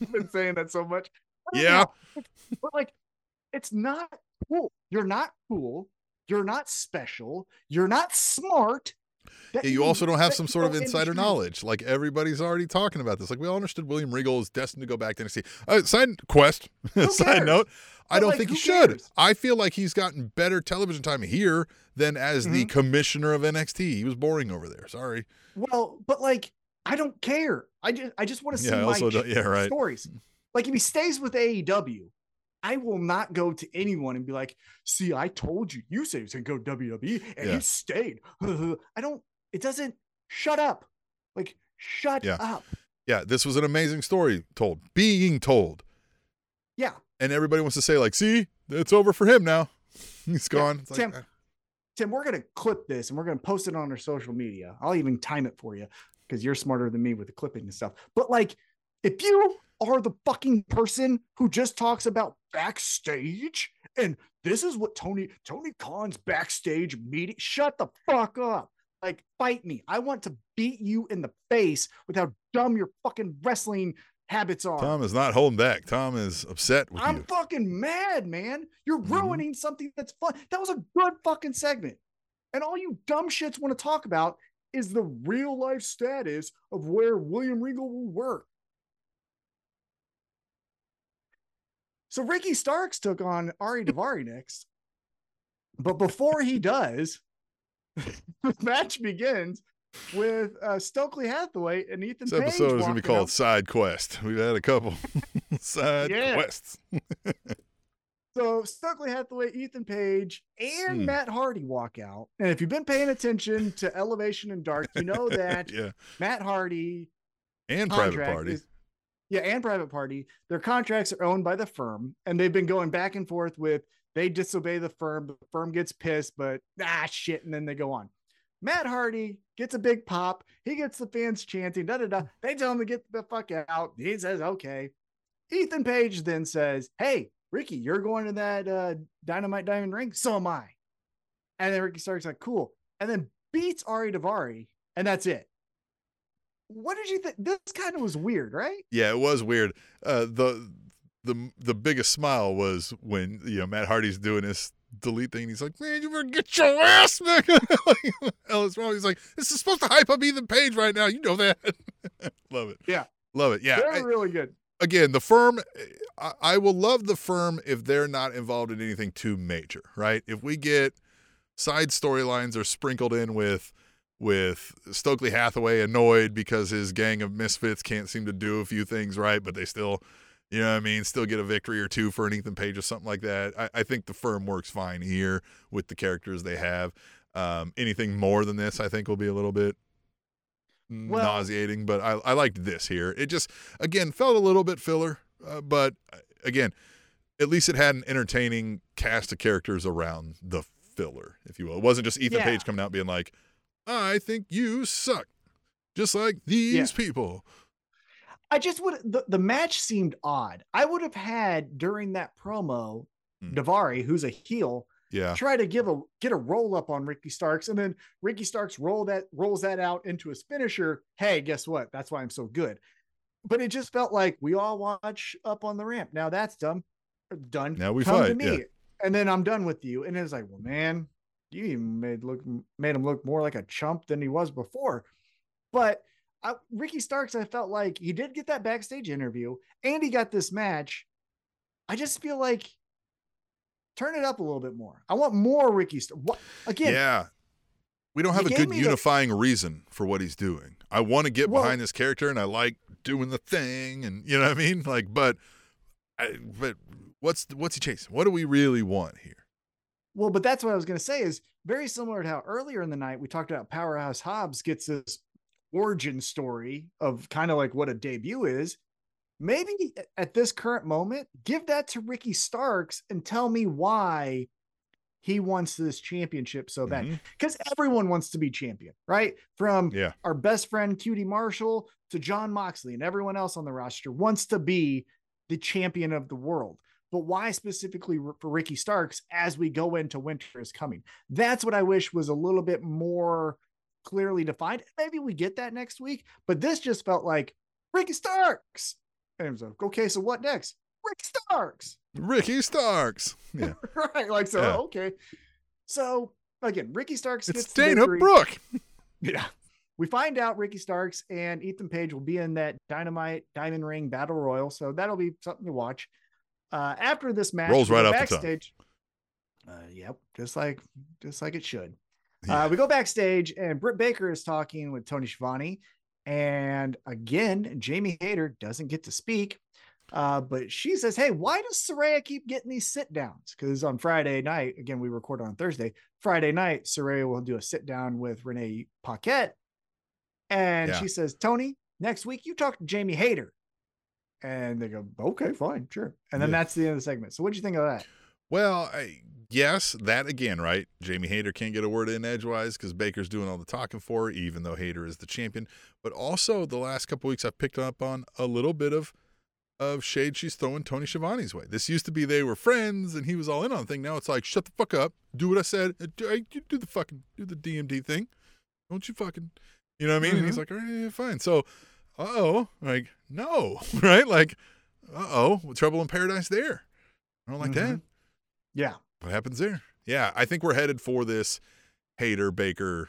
I've been saying that so much. Yeah. But like, it's not cool. You're not cool. You're not special. You're not smart. You also don't have some sort of insider knowledge. Like everybody's already talking about this. Like we all understood William Regal is destined to go back to NXT. Side note. I don't think he should. I feel like he's gotten better television time here than as the commissioner of NXT. He was boring over there. Sorry. Well, but like, I don't care. I just want to see my stories. Like if he stays with AEW, I will not go to anyone and be like, see, I told you, you said he was going to go WWE and you stayed. Shut up. Like, shut up. Yeah. This was an amazing story told. Yeah. And everybody wants to say like, see, it's over for him now. He's gone. It's like, Tim, we're going to clip this and we're going to post it on our social media. I'll even time it for you because you're smarter than me with the clipping and stuff. But like, if you are the fucking person who just talks about backstage and this is what Tony Khan's backstage meeting, shut the fuck up. Like, fight me. I want to beat you in the face with how dumb your fucking wrestling habits are. Tom is not holding back. Tom is upset with you. I'm fucking mad, man. You're ruining something that's fun. That was a good fucking segment. And all you dumb shits want to talk about is the real life status of where William Regal will work. So Ricky Starks took on Ari Daivari next. But before he does, the match begins with Stokely Hathaway and Ethan Page. This episode is going to be called Side Quest. We've had a couple side quests. So Stokely Hathaway, Ethan Page, and Matt Hardy walk out. And if you've been paying attention to Elevation and Dark, you know that Matt Hardy and Private Party. And Private Party. Their contracts are owned by the firm, and they've been going back and forth with they disobey the firm. The firm gets pissed, but shit, and then they go on. Matt Hardy gets a big pop. He gets the fans chanting, da-da-da. They tell him to get the fuck out. He says, okay. Ethan Page then says, hey, Ricky, you're going to that Dynamite Diamond Ring? So am I. And then Ricky Starks like, cool. And then beats Ari Daivari, and that's it. What did you think? This kind of was weird, right? Yeah, it was weird. The biggest smile was when, you know, Matt Hardy's doing his delete thing. And he's like, man, you better get your ass, nigga. Like, what the hell is wrong? He's like, this is supposed to hype up Ethan Page right now. You know that. Love it. Yeah. Love it. Yeah. They're really good. Again, the firm, I will love the firm if they're not involved in anything too major, right? If we get side storylines are sprinkled in with Stokely Hathaway annoyed because his gang of misfits can't seem to do a few things right, but they still, you know what I mean, still get a victory or two for an Ethan Page or something like that. I think the firm works fine here with the characters they have. Anything more than this, I think, will be a little bit nauseating, but I liked this here. It just, again, felt a little bit filler, but again, at least it had an entertaining cast of characters around the filler, if you will. It wasn't just Ethan Page coming out being like, I think you suck, just like these people. I just would, the match seemed odd. I would have had during that promo, Daivari, who's a heel, try to get a roll up on Ricky Starks, and then Ricky Starks rolls that out into his finisher. Hey, guess what? That's why I'm so good. But it just felt like we all watch up on the ramp. Now that's done. Now we come fight to me, and then I'm done with you. And it was like, well, man, you even made him look more like a chump than he was before. But Ricky Starks, I felt like he did get that backstage interview, and he got this match. I just feel like, turn it up a little bit more. I want more Ricky Starks. Again, we don't have a good unifying reason for what he's doing. I want to get behind this character, and I like doing the thing, and you know what I mean. Like, but what's he chasing? What do we really want here? Well, but that's what I was going to say. Is very similar to how earlier in the night we talked about Powerhouse Hobbs gets this origin story of kind of like what a debut is. Maybe at this current moment, give that to Ricky Starks and tell me why he wants this championship so bad. Because everyone wants to be champion, right? From our best friend, Cutie Marshall, to John Moxley and everyone else on the roster wants to be the champion of the world. But why specifically for Ricky Starks as we go into winter is coming? That's what I wish was a little bit more clearly defined. Maybe we get that next week, but this just felt like Ricky Starks. And it was like, okay, so what next? Ricky Starks. Yeah. Right. Like, so, okay. So, again, Ricky Starks. It's Dana Brooke. We find out Ricky Starks and Ethan Page will be in that Dynamite Diamond Ring Battle Royal. So, that'll be something to watch. After this match, rolls right off the tongue. Yep. Just like it should. Yeah. We go backstage, and Britt Baker is talking with Tony Schiavone. And again, Jamie Hayter doesn't get to speak, but she says, hey, why does Saraya keep getting these sit downs? Because on Friday night, again, we record on Thursday, Friday night, Saraya will do a sit down with Renee Paquette. And she says, Tony, next week you talk to Jamie Hayter. And they go, okay, fine, sure. And then that's the end of the segment. So what do you think of that? Well, yes, that again, right? Jamie Hayter can't get a word in edgewise because Baker's doing all the talking for her, even though Hayter is the champion. But also, the last couple of weeks, I've picked up on a little bit of shade she's throwing Tony Schiavone's way. This used to be they were friends, and he was all in on the thing. Now it's like, shut the fuck up, do what I said, do the DMD thing. Don't you fucking, you know what I mean? And he's like, all right, yeah, fine. So, like, no, right? Like, trouble in paradise there. I don't like that. Yeah. What happens there? Yeah, I think we're headed for this Hayter-Baker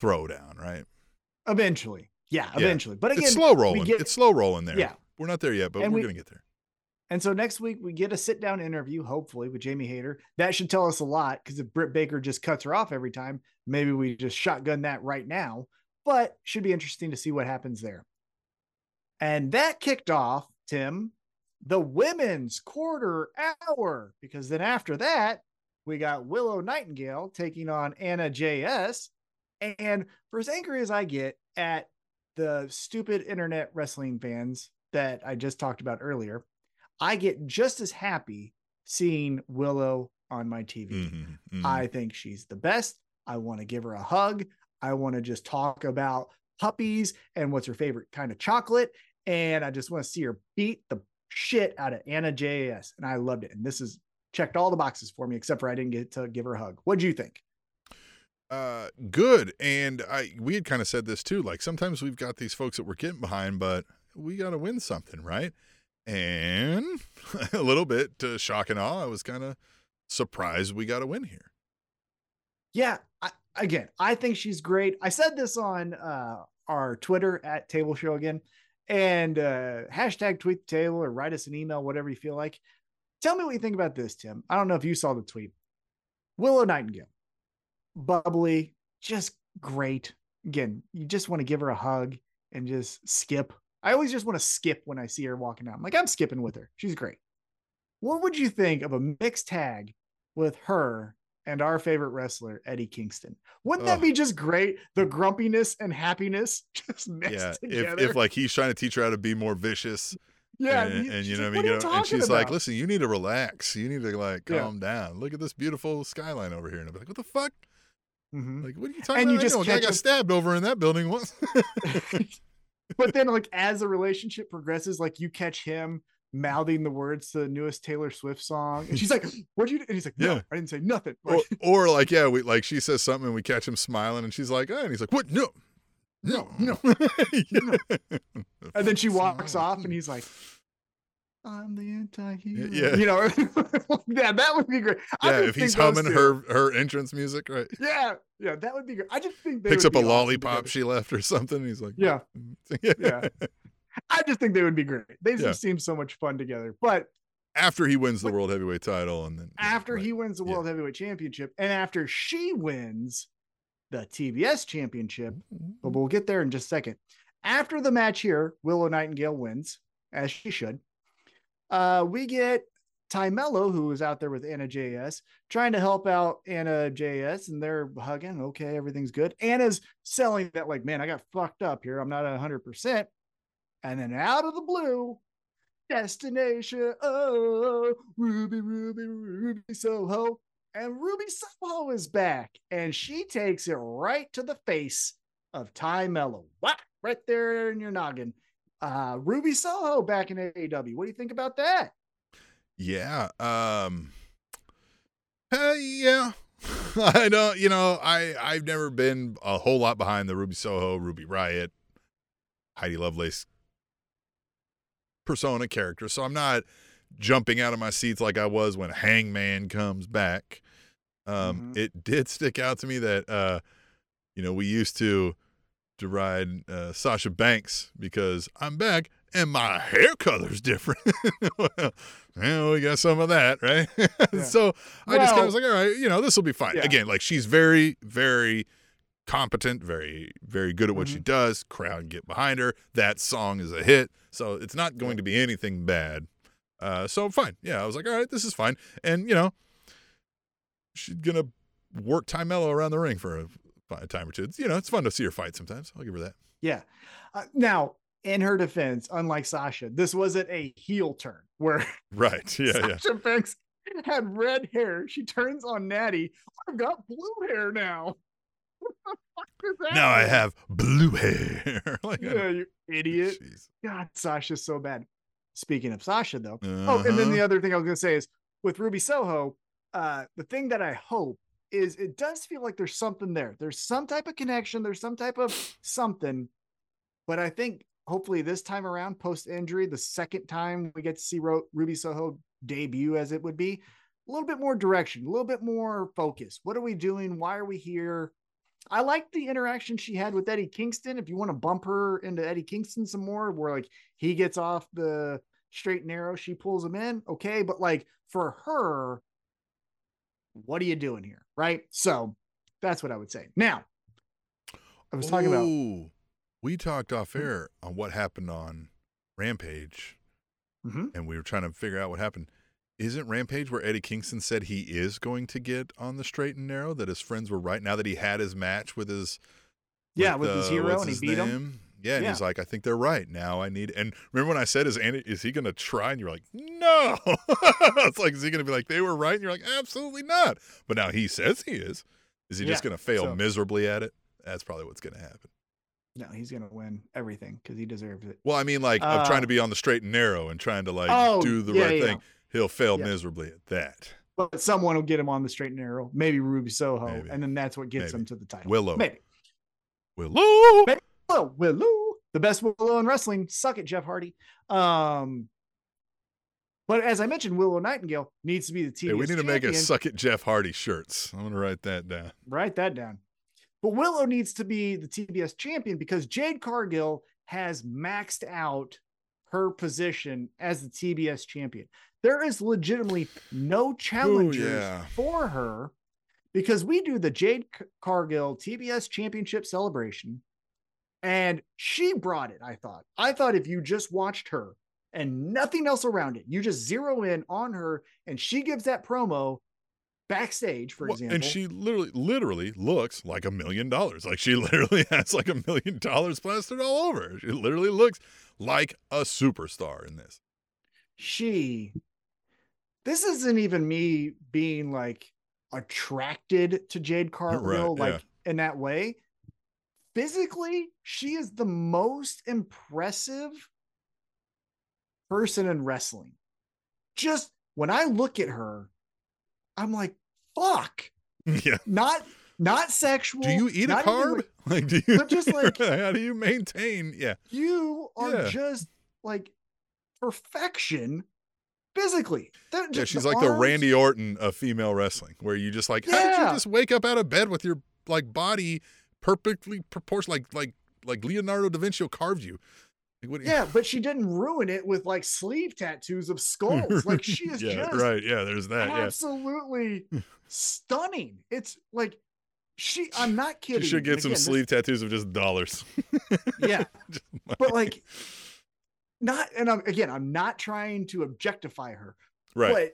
throwdown, right? Eventually. Yeah, eventually. But again, it's slow rolling. It's slow rolling there. Yeah. We're not there yet, but we're going to get there. And so next week we get a sit-down interview, hopefully, with Jamie Hayter. That should tell us a lot, because if Britt Baker just cuts her off every time, maybe we just shotgun that right now. But should be interesting to see what happens there. And that kicked off, Tim, the women's quarter hour, because then after that we got Willow Nightingale taking on Anna JS, and for as angry as I get at the stupid internet wrestling fans that I just talked about earlier, I get just as happy seeing Willow on my TV. I think she's the best. I want to give her a hug. I want to just talk about puppies and what's her favorite kind of chocolate, and I just want to see her beat the shit out of Anna JAS, and I loved it. And this is checked all the boxes for me, except for I didn't get to give her a hug. What'd you think? Good. And we had kind of said this too, like sometimes we've got these folks that we're getting behind, but we got to win something, right? And a little bit to shock and awe, I was kind of surprised we got a win here. Yeah. I think she's great. I said this on our Twitter at Table Show Again, and hashtag tweet the table or write us an email, whatever you feel like. Tell me what you think about this, Tim. I don't know if you saw the tweet. Willow Nightingale, bubbly, just great. Again, you just want to give her a hug and just skip. I always just want to skip when I see her walking out. I'm like, I'm skipping with her. She's great. What would you think of a mixed tag with her and our favorite wrestler, Eddie Kingston? Wouldn't that be just great? The grumpiness and happiness just mixed together. If like he's trying to teach her how to be more vicious. Yeah. And you know what I mean? You know, and she's like, listen, you need to relax. You need to like calm down. Look at this beautiful skyline over here. And I'll be like, what the fuck? Mm-hmm. Like, what are you talking about? I got stabbed over in that building once. But then like, as the relationship progresses, like you catch him mouthing the words to the newest Taylor Swift song, and she's like, what'd you do? And he's like, no, I didn't say nothing. Like, or like, yeah, we like, she says something and we catch him smiling and she's like, oh, and he's like, what? No. And then she walks off and he's like, I'm the anti-hero. Yeah. You know, yeah, that would be great. Yeah, if he's humming her entrance music, right? Yeah, yeah, that would be great. I just think they picks up a lollipop she left or something. He's like, yeah, yeah. I just think they would be great. They just seem so much fun together. But after he wins the world heavyweight title, and then after he wins the world heavyweight championship, and after she wins the TBS championship, but we'll get there in just a second. After the match here, Willow Nightingale wins, as she should. We get Ty Mello, who was out there with Anna JAS, trying to help out Anna JAS, and they're hugging. Okay, everything's good. Anna's selling that, like, man, I got fucked up here. I'm not 100%. And then out of the blue, Destination, oh, Ruby Soho. And Ruby Soho is back, and she takes it right to the face of Ty Mello. What? Right there in your noggin. Ruby Soho back in AEW. What do you think about that? Yeah. Yeah. I don't, you know, I've never been a whole lot behind the Ruby Soho, Ruby Riott, Heidi Lovelace persona character. So I'm not jumping out of my seats like I was when Hangman comes back. It did stick out to me that, you know, we used to ride Sasha Banks because I'm back and my hair color's different. Well, we got some of that, right? Yeah. So I just kind of was like, all right, you know, this will be fine. Yeah. Again, like she's very, very competent, very, very good at what she does. Crowd get behind her. That song is a hit. So it's not going to be anything bad. So fine. Yeah, I was like, all right, this is fine. And, you know, she's going to work Ty Mello around the ring for a time or two. It's, you know, it's fun to see her fight sometimes. I'll give her that. Yeah. Now, in her defense, unlike Sasha, this wasn't a heel turn where Sasha Banks had red hair. She turns on Natty. I've got blue hair now. What the fuck is that? Now I have blue hair. Like, yeah, you idiot. Geez. God, Sasha's so bad. Speaking of Sasha, though. Oh, and then the other thing I was going to say is with Ruby Soho, the thing that I hope is it does feel like there's something there. There's some type of connection. There's some type of something. But I think hopefully this time around, post-injury, the second time we get to see Ruby Soho debut as it would be, a little bit more direction, a little bit more focus. What are we doing? Why are we here? I like the interaction she had with Eddie Kingston. If you want to bump her into Eddie Kingston some more, where like he gets off the straight and narrow, she pulls him in. Okay. But like for her, what are you doing here? Right. So that's what I would say. Now I was talking about, we talked off air on what happened on Rampage and we were trying to figure out what happened. Isn't Rampage where Eddie Kingston said he is going to get on the straight and narrow, that his friends were right now that he had his match with his, with his hero and he beat him. Yeah. And he's like, I think they're right now. I need, and remember when I said, is he going to try? And you're like, no, it's like, is he going to be like, they were right? And you're like, absolutely not. But now he says he is he just going to fail miserably at it? That's probably what's going to happen. No, he's going to win everything because he deserves it. Well, I mean, like, I'm trying to be on the straight and narrow and trying to, like, do the right thing. He'll fail miserably at that. But someone will get him on the straight and narrow. Maybe Ruby Soho. Maybe. And then that's what gets him to the title. Willow. The best Willow in wrestling. Suck it, Jeff Hardy. But as I mentioned, Willow Nightingale needs to be the team. Yeah, we need to make a Suck It Jeff Hardy shirts. I'm going to write that down. But Willow needs to be the TBS champion because Jade Cargill has maxed out her position as the TBS champion. There is legitimately no challengers for her because we do the Jade Cargill TBS championship celebration. And she brought it, I thought. I thought if you just watched her and nothing else around it, you just zero in on her and she gives that promo backstage, for example. And she literally looks like $1 million. Like she literally has like $1 million plastered all over. She literally looks like a superstar in this. This isn't even me being like attracted to Jade Cargill, in that way. Physically, she is the most impressive person in wrestling. Just when I look at her, I'm like, fuck. Yeah. Not sexual. Do you eat a carb? Like, do you? Just like, how do you maintain? Yeah. You are just like perfection physically. Yeah, she's like the Randy Orton of female wrestling, where you just like, how did you just wake up out of bed with your like body perfectly proportioned, like Leonardo da Vinci carved you. Like, what but she didn't ruin it with like sleeve tattoos of skulls. Like she is just right. Yeah, there's that. Absolutely stunning. It's like I'm not kidding. She should get sleeve tattoos of just dollars. Yeah, just but like not. And I'm not trying to objectify her. Right.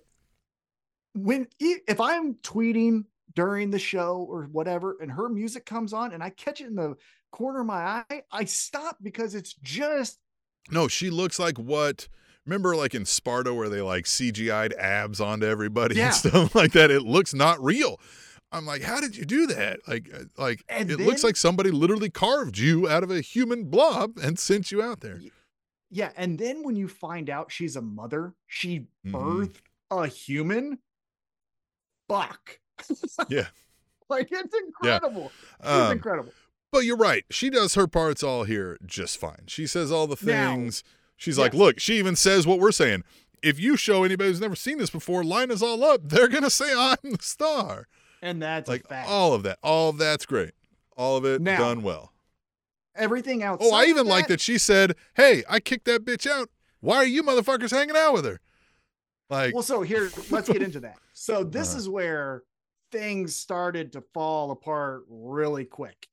But if I'm tweeting during the show or whatever, and her music comes on and I catch it in the corner of my eye, I stop because it's just. No, she looks like remember like in Sparta where they like CGI'd abs onto everybody and stuff like that. It looks not real. I'm like, how did you do that? Like and it looks like somebody literally carved you out of a human blob and sent you out there. Yeah. And then when you find out she's a mother, she birthed a human. Fuck. Yeah. Like it's incredible. Yeah. It's incredible. But you're right. She does her parts all here just fine. She says all the things. She's like, look, she even says what we're saying. If you show anybody who's never seen this before, line us all up. They're going to say I'm the star. And that's like a fact. All of that. All of that's great. All of it done well. Everything else. Oh, I even like that she said, hey, I kicked that bitch out. Why are you motherfuckers hanging out with her? Like, well, so here, let's get into that. So this is where things started to fall apart really quick.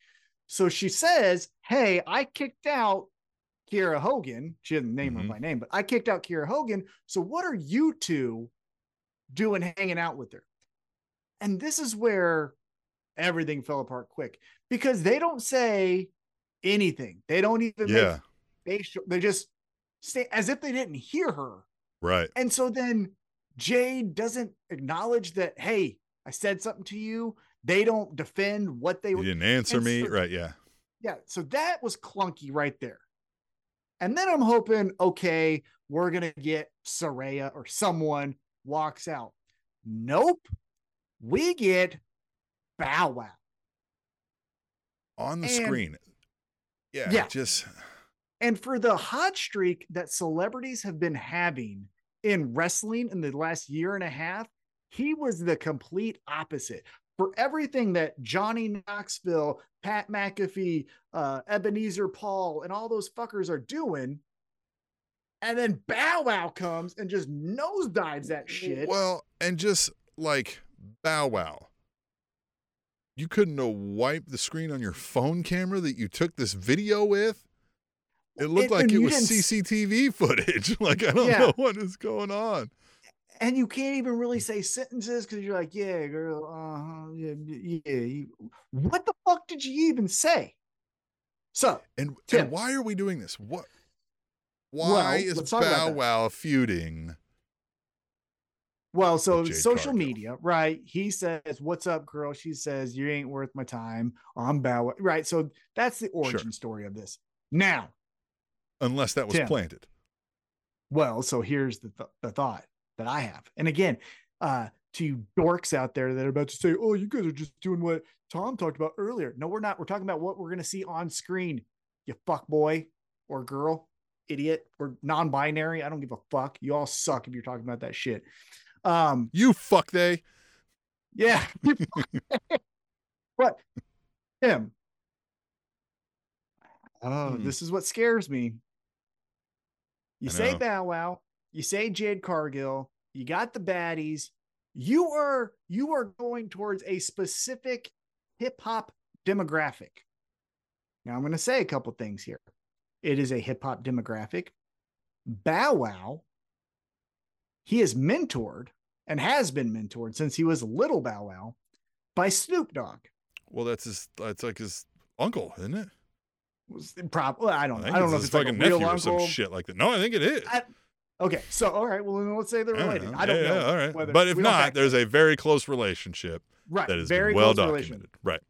So she says, hey, I kicked out Kiera Hogan. She didn't name her by name, but I kicked out Kiera Hogan. So what are you two doing hanging out with her? And this is where everything fell apart quick because they don't say anything. They don't even they just say as if they didn't hear her. Right. And so then Jade doesn't acknowledge that, hey, I said something to you. They don't defend what they were. You didn't answer me. Right. Yeah. Yeah. So that was clunky right there. And then I'm hoping, okay, we're going to get Saraya or someone walks out. Nope. We get Bow Wow. On the screen. Yeah. Yeah. Just. And for the hot streak that celebrities have been having in wrestling in the last year and a half, he was the complete opposite. For everything that Johnny Knoxville, Pat McAfee, Ebenezer Paul, and all those fuckers are doing, and then Bow Wow comes and just nosedives that shit. Well, and just like Bow Wow, you couldn't wipe the screen on your phone camera that you took this video with? It looked like it was CCTV footage. Like, I don't know what is going on. And you can't even really say sentences because you're like, yeah, girl, what the fuck did you even say? So, and why are we doing this? Why is Bow Wow feuding Well, so social media, right? He says, "What's up, girl?" She says, "You ain't worth my time." I'm Bow Wow, right? So that's the origin story of this. Now, unless that was planted. Well, so here's the thought that I have, and again, to you dorks out there that are about to say, "Oh, you guys are just doing what Tom talked about earlier." No, we're not. We're talking about what we're going to see on screen. You fuck boy or girl, idiot or non-binary. I don't give a fuck. You all suck if you're talking about that shit. You fuck they. Yeah. But Tim. Oh, this is what scares me. You say Bow Wow. You say Jade Cargill. You got the baddies. You are going towards a specific hip hop demographic. Now I'm going to say a couple things here. It is a hip hop demographic. Bow Wow. He is mentored and has been mentored since he was little Bow Wow by Snoop Dogg. Well, that's like his uncle, isn't it? I don't know if it's like a nephew real or uncle. Some shit like that. No, I think it is. Okay, so all right, well then let's say they're related. I don't know. Yeah, all right, but if not, there's a very close relationship. Right, that is very well documented. Right.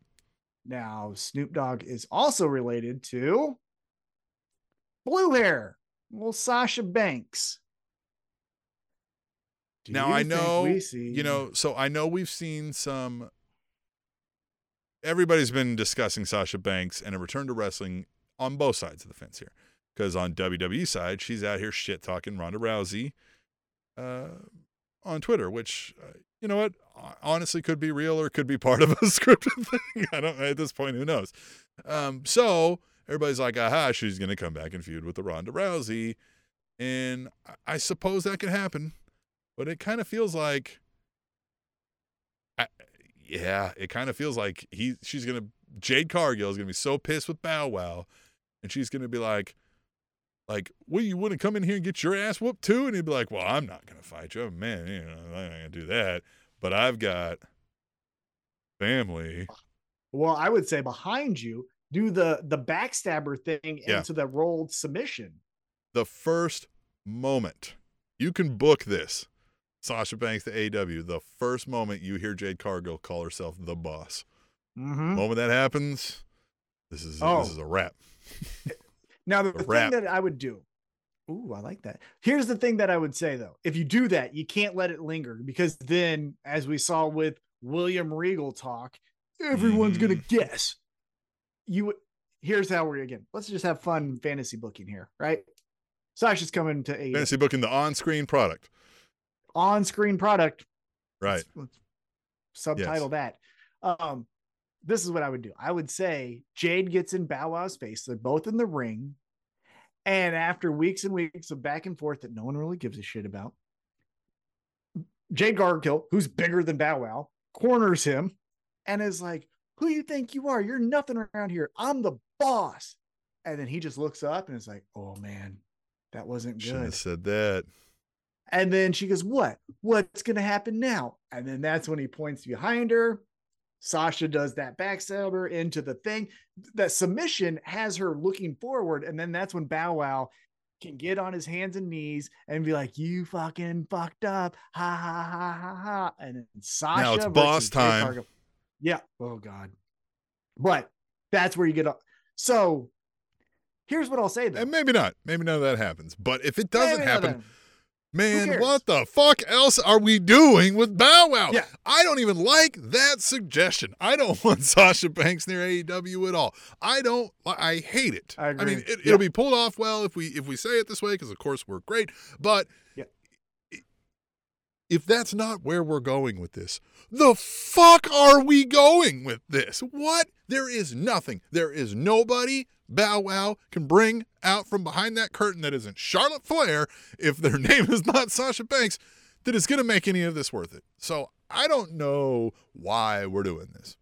Now Snoop Dogg is also related to blue hair, little Sasha Banks. Now I know, you know, so I know we've seen some. Everybody's been discussing Sasha Banks and a return to wrestling on both sides of the fence here. Because on WWE side, she's out here shit talking Ronda Rousey on Twitter, which, you know what, honestly could be real or could be part of a scripted thing. I don't know at this point, who knows? So everybody's like, aha, she's going to come back and feud with the Ronda Rousey. And I suppose that could happen. But it kind of feels like, Jade Cargill is going to be so pissed with Bow Wow. And she's going to be like, well, you wouldn't come in here and get your ass whooped too? And he'd be like, well, I'm not going to fight you. Oh, man, you know, I'm not going to do that. But I've got family. Well, I would say behind you, do the backstabber thing into the rolled submission. The first moment. You can book this. Sasha Banks to AEW, the first moment you hear Jade Cargill call herself the boss. Mm-hmm. The moment that happens, this is a wrap. Now, the thing that I would do. Ooh, I like that. Here's the thing that I would say, though. If you do that, you can't let it linger because then, as we saw with William Regal talk, everyone's going to guess. Here's how we're again. Let's just have fun fantasy booking here, right? Sasha's coming to AEW. Fantasy booking the on-screen product. Right. Let's subtitle that. This is what I would do. I would say Jade gets in Bow Wow's face. They're both in the ring. And after weeks and weeks of back and forth that no one really gives a shit about, Jade Cargill, who's bigger than Bow Wow, corners him and is like, who you think you are? You're nothing around here. I'm the boss. And then he just looks up and is like, oh, man, that wasn't good. Shouldn't have said that. And then she goes, what's going to happen now? And then that's when he points behind her. Sasha does that backstabber into the thing. That submission has her looking forward. And then that's when Bow Wow can get on his hands and knees and be like, you fucking fucked up. Ha, ha, ha, ha, ha. And then Sasha. Now it's boss time. Yeah. Oh, God. But that's where you get up. So here's what I'll say, though. And maybe not. Maybe none of that happens. But if it doesn't happen. Man, what the fuck else are we doing with Bow Wow? Yeah. I don't even like that suggestion. I don't want Sasha Banks near AEW at all. I hate it. I mean, it'll be pulled off well if we say it this way, because of course we're great. But if that's not where we're going with this, the fuck are we going with this? What? There is nothing. There is nobody Bow Wow can bring out from behind that curtain that isn't Charlotte Flair, if their name is not Sasha Banks, that is going to make any of this worth it. So I don't know why we're doing this.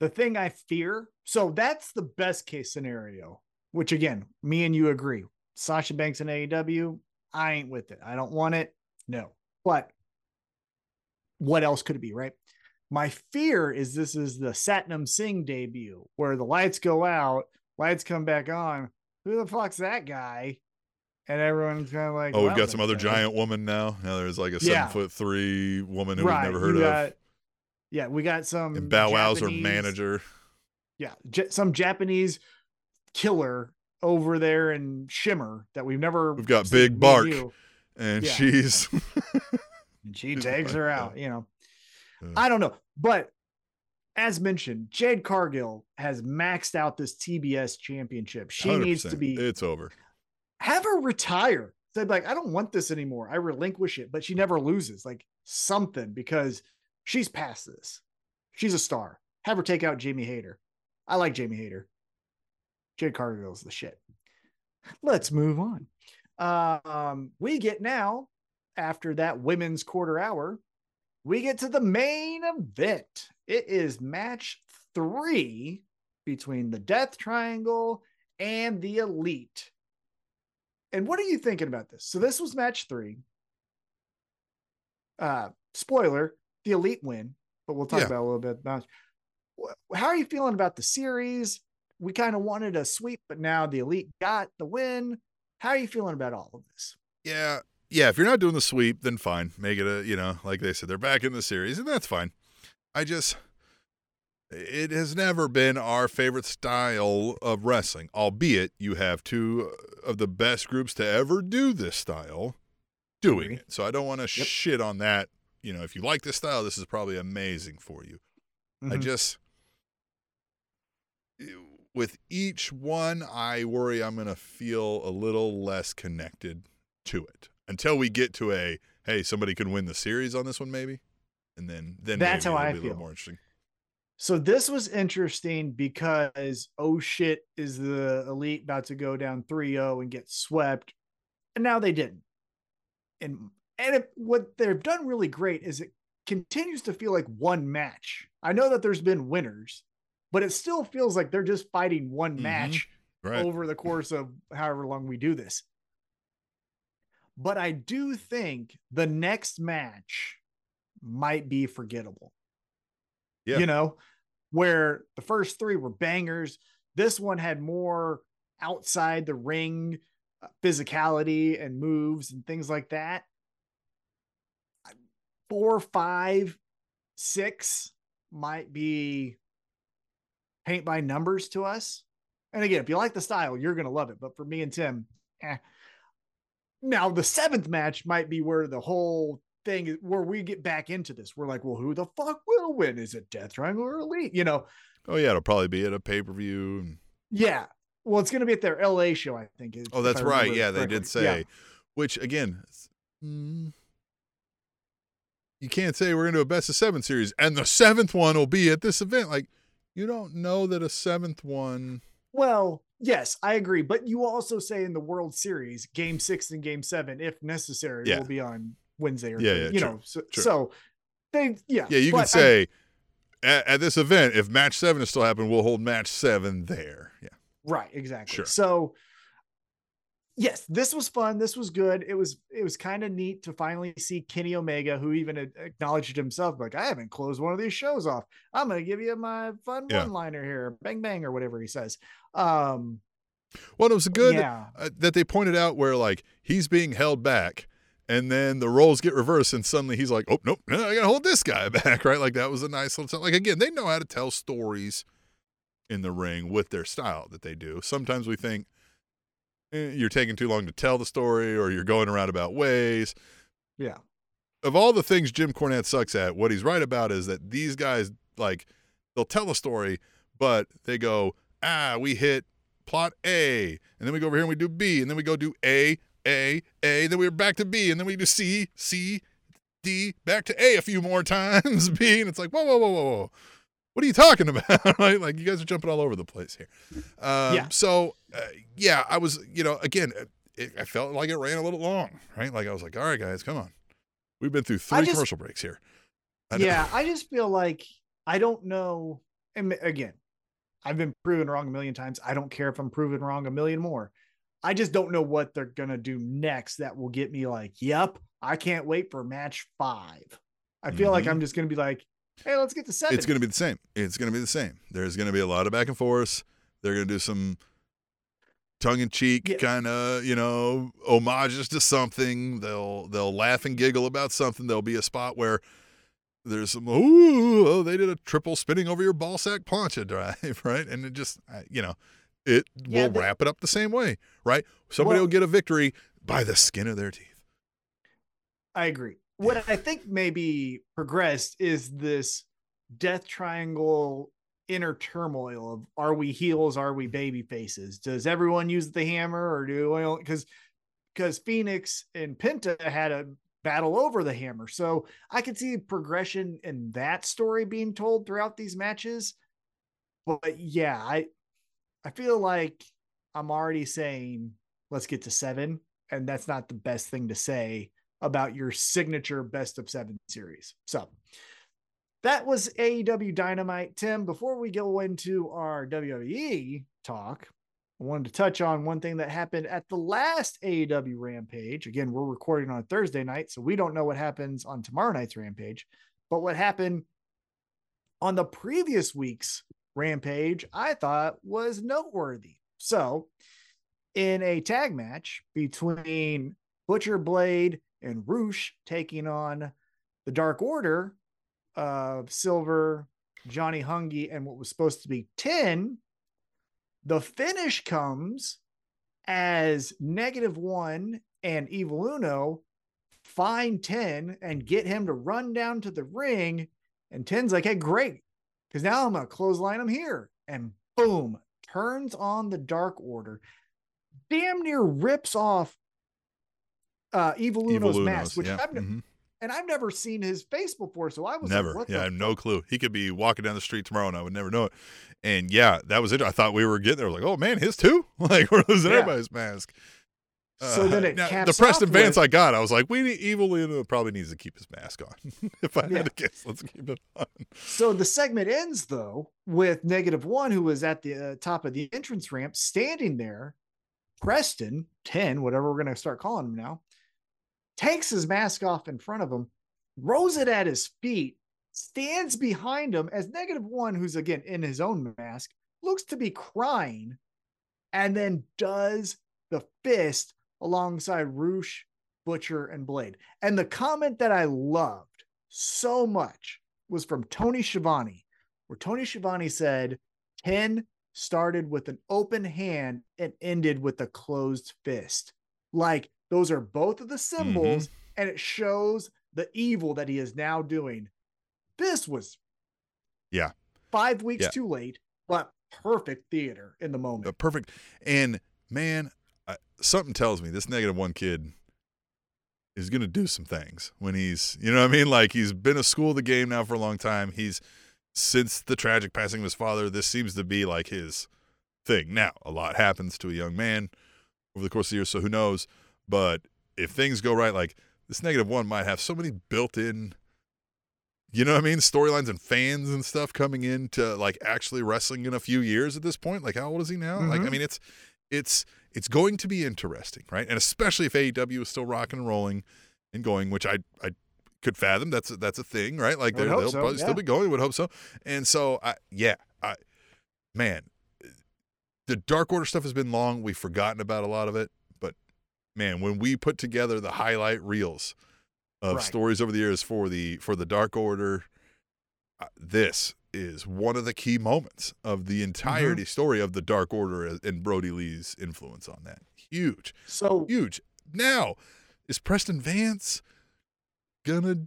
The thing I fear, so that's the best case scenario, which again, me and you agree. Sasha Banks and AEW, I ain't with it. I don't want it. No. But what else could it be, right? My fear is this is the Satnam Singh debut where the lights go out, lights come back on. Who the fuck's that guy? And everyone's kind of like, oh, we've got some other giant woman now. Now there's like a 7'3" woman who we've never heard of. Yeah, we got some. And Bow Wow's her manager. Yeah, some Japanese killer over there in Shimmer that we've never. We've got Big Bark, and she's. She takes her out, you know. I don't know, but as mentioned, Jade Cargill has maxed out this TBS championship. She 100%. Needs to be. It's over. Have her retire. They'd be like, I don't want this anymore. I relinquish it, but she never loses. Like something, because she's past this. She's a star. Have her take out Jamie Hayter. I like Jamie Hayter. Jade Cargill's the shit. Let's move on. We get now, after that women's quarter hour, we get to the main event. It is match 3 between the Death Triangle and the Elite. And what are you thinking about this? So this was match 3. Spoiler, the Elite win, but we'll talk about a little bit. How are you feeling about the series? We kind of wanted a sweep, but now the Elite got the win. How are you feeling about all of this? Yeah. Yeah, if you're not doing the sweep, then fine. Make it a, like they said, they're back in the series, and that's fine. It has never been our favorite style of wrestling, albeit you have two of the best groups to ever do this style doing it. So I don't want to shit on that. If you like this style, this is probably amazing for you. Mm-hmm. With each one, I worry I'm going to feel a little less connected to it. Until we get to somebody can win the series on this one, maybe. And then that's how I feel. A little more interesting. So this was interesting because, oh shit, is the Elite about to go down 3-0 and get swept? And now they didn't. And what they've done really great is it continues to feel like one match. I know that there's been winners, but it still feels like they're just fighting one match over the course of however long we do this. But I do think the next match might be forgettable. Yeah. Where the first three were bangers. This one had more outside the ring physicality and moves and things like that. 4, 5, 6 might be paint by numbers to us. And again, if you like the style, you're going to love it. But for me and Tim, Now, the 7th match might be where the whole thing is, where we get back into this. We're like, well, who the fuck will win? Is it Death Triangle or Elite? Oh, yeah, it'll probably be at a pay-per-view. Yeah. Well, it's going to be at their LA show, I think. Oh, that's right. Yeah, they did say. Yeah. Which, again, you can't say we're going to do a best of 7 series, and the 7th one will be at this event. Like, you don't know that a 7th one... Well... Yes, I agree. But you also say in the World Series, Game 6 and Game 7, if necessary, will be on Wednesday or true. So they you can say at this event, if match 7 is still happening, we'll hold match 7 there. Yeah. Right, exactly. Sure. So yes, this was fun. This was good. It was kind of neat to finally see Kenny Omega, who even acknowledged himself, like, I haven't closed one of these shows off. I'm gonna give you my fun one-liner here, bang bang or whatever he says. Well, it was good that they pointed out where like he's being held back, and then the roles get reversed, and suddenly he's like, "Oh nope, no, I gotta hold this guy back." Right? Like that was a nice little like again, they know how to tell stories in the ring with their style that they do. Sometimes we think you're taking too long to tell the story, or you're going around about ways. Yeah. Of all the things Jim Cornette sucks at, what he's right about is that these guys like they'll tell a story, but they go, we hit plot A, and then we go over here and we do B, and then we go do A, and then we're back to B, and then we do C, D, back to A a few more times, B, and it's like, whoa. What are you talking about? Right? Like, you guys are jumping all over the place here. So, I was, again, I felt like it ran a little long, right? Like, I was like, all right, guys, come on. We've been through 3 commercial breaks here. I just feel like I don't know. And again, I've been proven wrong a million times. I don't care if I'm proven wrong a million more. I just don't know what they're going to do next that will get me like, yep, I can't wait for match 5. I feel like I'm just going to be like, hey, let's get to 7. It's going to be the same. There's going to be a lot of back and forth. They're going to do some tongue-in-cheek kind of, you know, homages to something. They'll laugh and giggle about something. There'll be a spot where there's some, they did a triple spinning over your ball sack plancha drive, right? And it just, you know, it will wrap it up the same way, right? Somebody will get a victory by the skin of their teeth. I agree. What I think maybe progressed is this death triangle inner turmoil of, are we heels? Are we baby faces? Does everyone use the hammer or do, because Phoenix and Penta had a battle over the hammer. So I could see progression in that story being told throughout these matches. But yeah, I feel like I'm already saying, let's get to 7. And that's not the best thing to say about your signature best of 7 series. So that was AEW Dynamite. Tim, before we go into our WWE talk, I wanted to touch on one thing that happened at the last AEW Rampage. Again, we're recording on Thursday night, so we don't know what happens on tomorrow night's Rampage. But what happened on the previous week's Rampage, I thought was noteworthy. So in a tag match between Butcher Blade and Rush taking on the Dark Order of Silver, Johnny Hungy, and what was supposed to be 10, the finish comes as -1 and Evil Uno find 10 and get him to run down to the ring, and 10's like, hey, great, because now I'm gonna clothesline him here, and boom, turns on the Dark Order, damn near rips off Evil Uno's mask, which I've never seen his face before, so I was never. Like, I have no clue. He could be walking down the street tomorrow, and I would never know it. And yeah, that was it. I thought we were getting there. Like, oh man, his too. Like, we're losing everybody's mask. So then it caps the Preston Vance with, I got. I was like, we need Evil Uno probably needs to keep his mask on. If I had to guess, let's keep it on. So the segment ends though with -1, who was at the top of the entrance ramp, standing there. Preston 10, whatever we're gonna start calling him now, takes his mask off in front of him, throws it at his feet, stands behind him as -1, who's again in his own mask, looks to be crying, and then does the fist alongside Rush, Butcher, and Blade. And the comment that I loved so much was from Tony Schiavone, where Tony Schiavone said, 10 started with an open hand and ended with a closed fist. Like, those are both of the symbols, and it shows the evil that he is now doing. This was 5 weeks too late, but perfect theater in the moment. Perfect. And, man, something tells me this -1 kid is going to do some things when he's, you know what I mean? Like, he's been a school of the game now for a long time. He's, since the tragic passing of his father, this seems to be like his thing. Now, a lot happens to a young man over the course of the years, so who knows? But if things go right, like this -1 might have so many built-in, you know what I mean, storylines and fans and stuff coming into like actually wrestling in a few years at this point. Like, how old is he now? Like, I mean, it's going to be interesting, right? And especially if AEW is still rocking and rolling and going, which I could fathom. That's a thing, right? Like they'll probably still be going. Would hope so. And so, man, the Dark Order stuff has been long. We've forgotten about a lot of it. Man, when we put together the highlight reels of stories over the years for the Dark Order, this is one of the key moments of the entirety story of the Dark Order and Brodie Lee's influence on that. Huge. So huge. Now, is Preston Vance gonna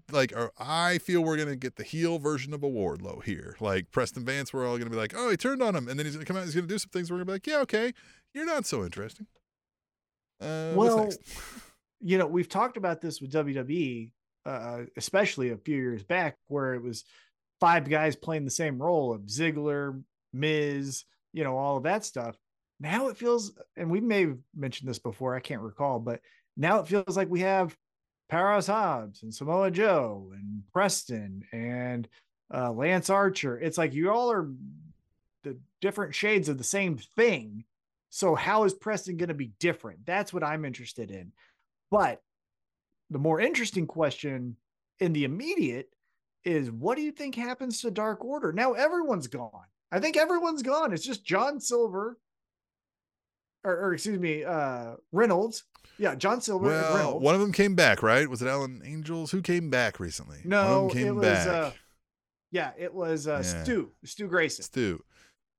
I feel we're gonna get the heel version of a Wardlow here. Like Preston Vance, we're all gonna be like, oh, he turned on him, and then he's gonna come out, he's gonna do some things, we're gonna be like, yeah, okay, you're not so interesting. Well, you know, we've talked about this with WWE, especially a few years back, where it was 5 guys playing the same role of Ziggler, Miz, you know, all of that stuff. Now it feels, and we may have mentioned this before, I can't recall, but now it feels like we have Powerhouse Hobbs and Samoa Joe and Preston and Lance Archer. It's like you all are the different shades of the same thing. So how is Preston going to be different? That's what I'm interested in. But the more interesting question in the immediate is, what do you think happens to Dark Order? Now everyone's gone. I think everyone's gone. It's just John Silver, Reynolds. Yeah, John Silver. Well, and Reynolds. One of them came back, right? Was it Alan Angels? Who came back recently? No, it was back. Stu Grayson.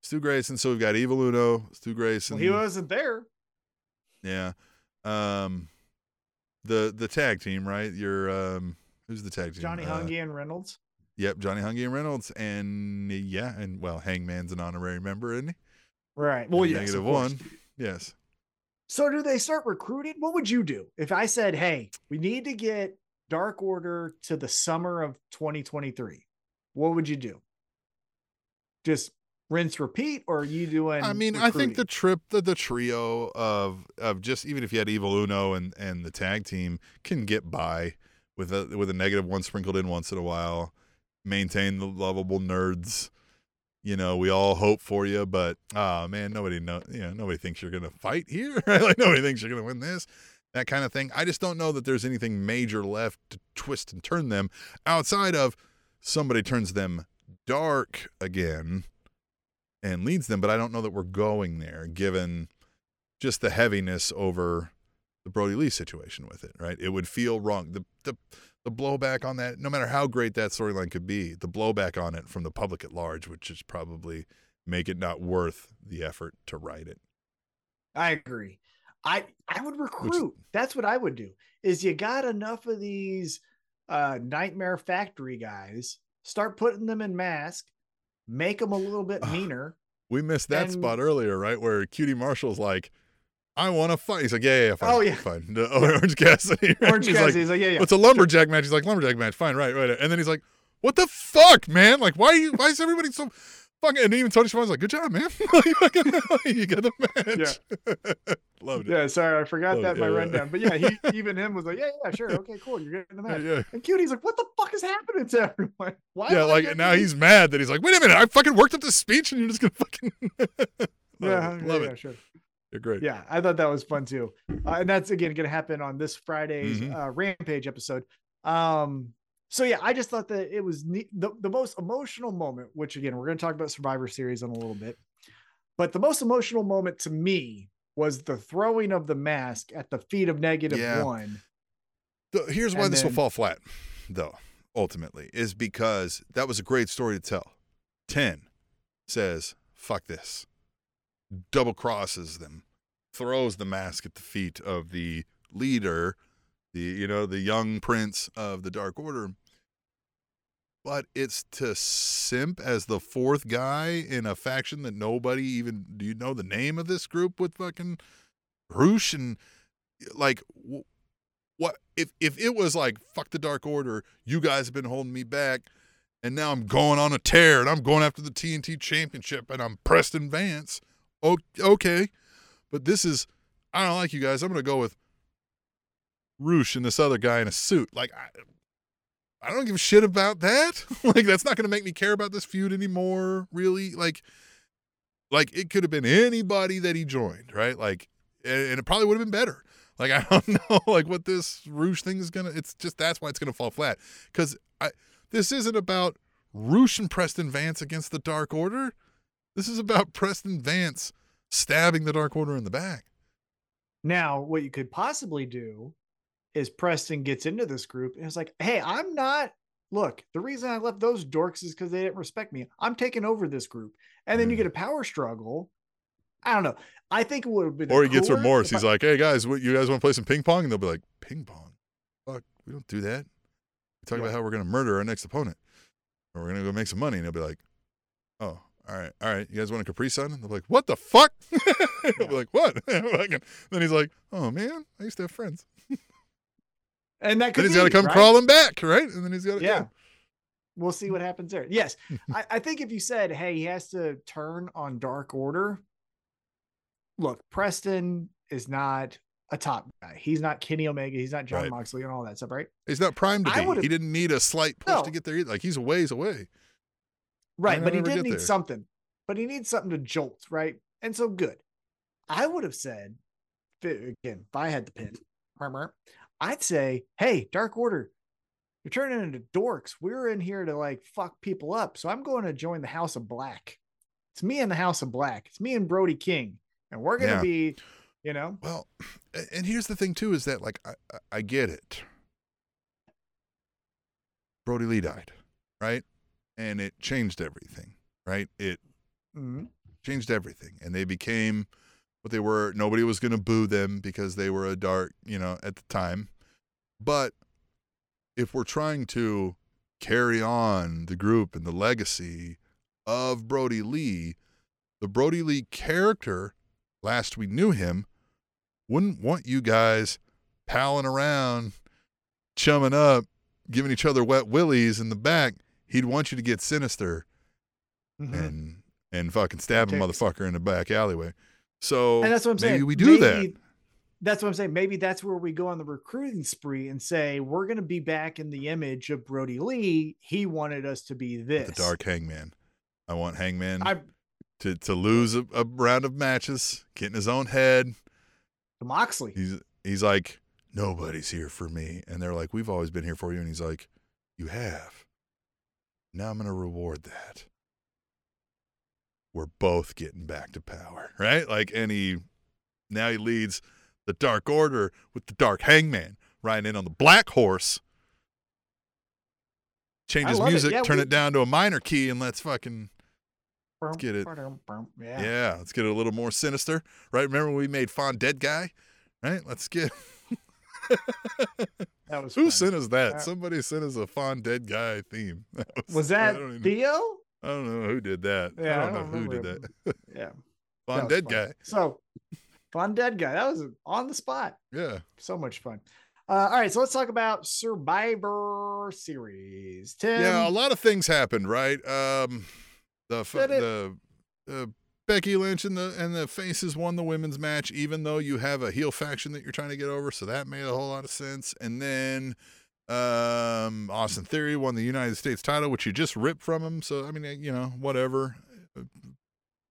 Stu Grayson. So we've got Evil Uno, Stu Grayson. Well, he wasn't there. Yeah. The tag team, right? Who's the tag team? Johnny Hungy and Reynolds. Yep, Johnny Hungy and Reynolds, and Hangman's an honorary member, isn't he? Right. Well, yes, -1. Yes. So do they start recruiting? What would you do if I said, hey, we need to get Dark Order to the summer of 2023? What would you do? Just rinse, repeat, or are you doing? I mean, recruiting? I think the trio of just, even if you had Evil Uno and the tag team, can get by with a -1 sprinkled in once in a while. Maintain the lovable nerds. You know, we all hope for you, but nobody thinks you're gonna fight here. Like, nobody thinks you're gonna win this, that kind of thing. I just don't know that there's anything major left to twist and turn them outside of somebody turns them dark again and leads them. But I don't know that we're going there, given just the heaviness over the Brodie Lee situation with it. Right? It would feel wrong. The blowback on that, no matter how great that storyline could be, the blowback on it from the public at large, which is probably make it not worth the effort to write it. I agree. I would recruit. That's what I would do, is you got enough of these Nightmare Factory guys, start putting them in masks, make them a little bit meaner. We missed that spot earlier, right? Where Cutie Marshall's like, I want to fight. He's like, yeah, fine. Oh, yeah. Fine. Orange Cassidy. Right? He's like, yeah. It's a lumberjack match. He's like, lumberjack match. Fine, right. And then he's like, what the fuck, man? Like, why is everybody so fucking... And even Tony Schiavone's like, good job, man. You got the match. Yeah. Loved it. Yeah, sorry. I forgot my rundown. But yeah, even him was like, yeah, sure. Okay, cool. You're getting the match. Yeah. And Cutie's like, what the fuck is happening to everyone? Why? Yeah, like, now he's mad that he's like, wait a minute. I fucking worked up this speech and you're just going to fucking... Love it. Yeah, sure. You're great. Yeah, I thought that was fun too. And that's again going to happen on this Friday's Rampage episode. So yeah, I just thought that it was the most emotional moment, which again, we're going to talk about Survivor Series in a little bit, but the most emotional moment to me was the throwing of the mask at the feet of -1. Here's why this will fall flat though. Ultimately is because that was a great story to tell. 10 says, fuck this. Double crosses them, throws the mask at the feet of the leader, the young prince of the Dark Order. But it's to simp as the fourth guy in a faction that nobody even, do you know the name of this group with fucking Rush and like what? If it was like, fuck the Dark Order, you guys have been holding me back, and now I'm going on a tear and I'm going after the TNT Championship and I'm Preston Vance. Okay, but this is, I don't like you guys. I'm going to go with Rush and this other guy in a suit. Like, I don't give a shit about that. Like, that's not going to make me care about this feud anymore, really. Like it could have been anybody that he joined, right? Like, and it probably would have been better. Like, I don't know, like, what this Rush thing is going to, it's just, that's why it's going to fall flat. Because this isn't about Rush and Preston Vance against the Dark Order. This is about Preston Vance stabbing the Dark Order in the back. Now, what you could possibly do is Preston gets into this group and it's like, hey, the reason I left those dorks is because they didn't respect me. I'm taking over this group. And then you get a power struggle. I don't know. I think it would have been. Or he gets remorse. He's like, hey, guys, you guys want to play some ping pong? And they'll be like, ping pong? Fuck, we don't do that. We talk about how we're going to murder our next opponent. Or we're going to go make some money. And they'll be like, oh. All right. You guys want a Capri Sun? And they're like, what the fuck? They'll be like, what? And then he's like, oh, man, I used to have friends. And that could then he's got to come crawling back, right? And then he's got to We'll see what happens there. Yes. I think if you said, hey, he has to turn on Dark Order. Look, Preston is not a top guy. He's not Kenny Omega. He's not John Moxley and all that stuff, right? He's not primed to be. He didn't need a slight push to get there either. Like, he's a ways away. Right, but he did need something. But he needs something to jolt, right? And so good. I would have said, again, if I had the pin, I'd say, hey, Dark Order, you're turning into dorks. We're in here to, like, fuck people up. So I'm going to join the House of Black. It's me and the House of Black. It's me and Brody King. and we're going to be, you know. Well, and here's the thing too, is that like, I get it. Brodie Lee died, right? And it changed everything, right? It changed everything, and they became what they were. Nobody was going to boo them because they were a dark, you know, at the time. But if we're trying to carry on the group and the legacy of Brodie Lee, the Brodie Lee character, last we knew him, wouldn't want you guys palling around, chumming up, giving each other wet willies in the back. He'd want you to get sinister and fucking stab a motherfucker in the back alleyway. So and that's what I'm saying. Maybe we do that. That's what I'm saying. Maybe that's where we go on the recruiting spree and say, we're going to be back in the image of Brodie Lee. He wanted us to be this. The dark Hangman. I want Hangman to lose a round of matches, get in his own head. To Moxley. He's like, nobody's here for me. And they're like, we've always been here for you. And he's like, you have. Now I'm going to reward that. We're both getting back to power, right? Like, and now he leads the Dark Order with the Dark Hangman riding in on the black horse. Change his music, turn it down to a minor key, and let's get it. Yeah, let's get it a little more sinister, right? Remember when we made Fond Dead Guy, right? Let's get. That was who sent us that? Somebody sent us a Fond Dead Guy theme. Was that Theo? I don't know who did that. Yeah, I don't know who did that. Yeah, Fond Dead Guy. So. Fun dead guy. That was on the spot. Yeah. So much fun. All right. So let's talk about Survivor Series. Tim. Yeah. A lot of things happened, right? Becky Lynch and the faces won the women's match, even though you have a heel faction that you're trying to get over. So that made a whole lot of sense. And then Austin Theory won the United States title, which you just ripped from him. So, I mean, you know, whatever.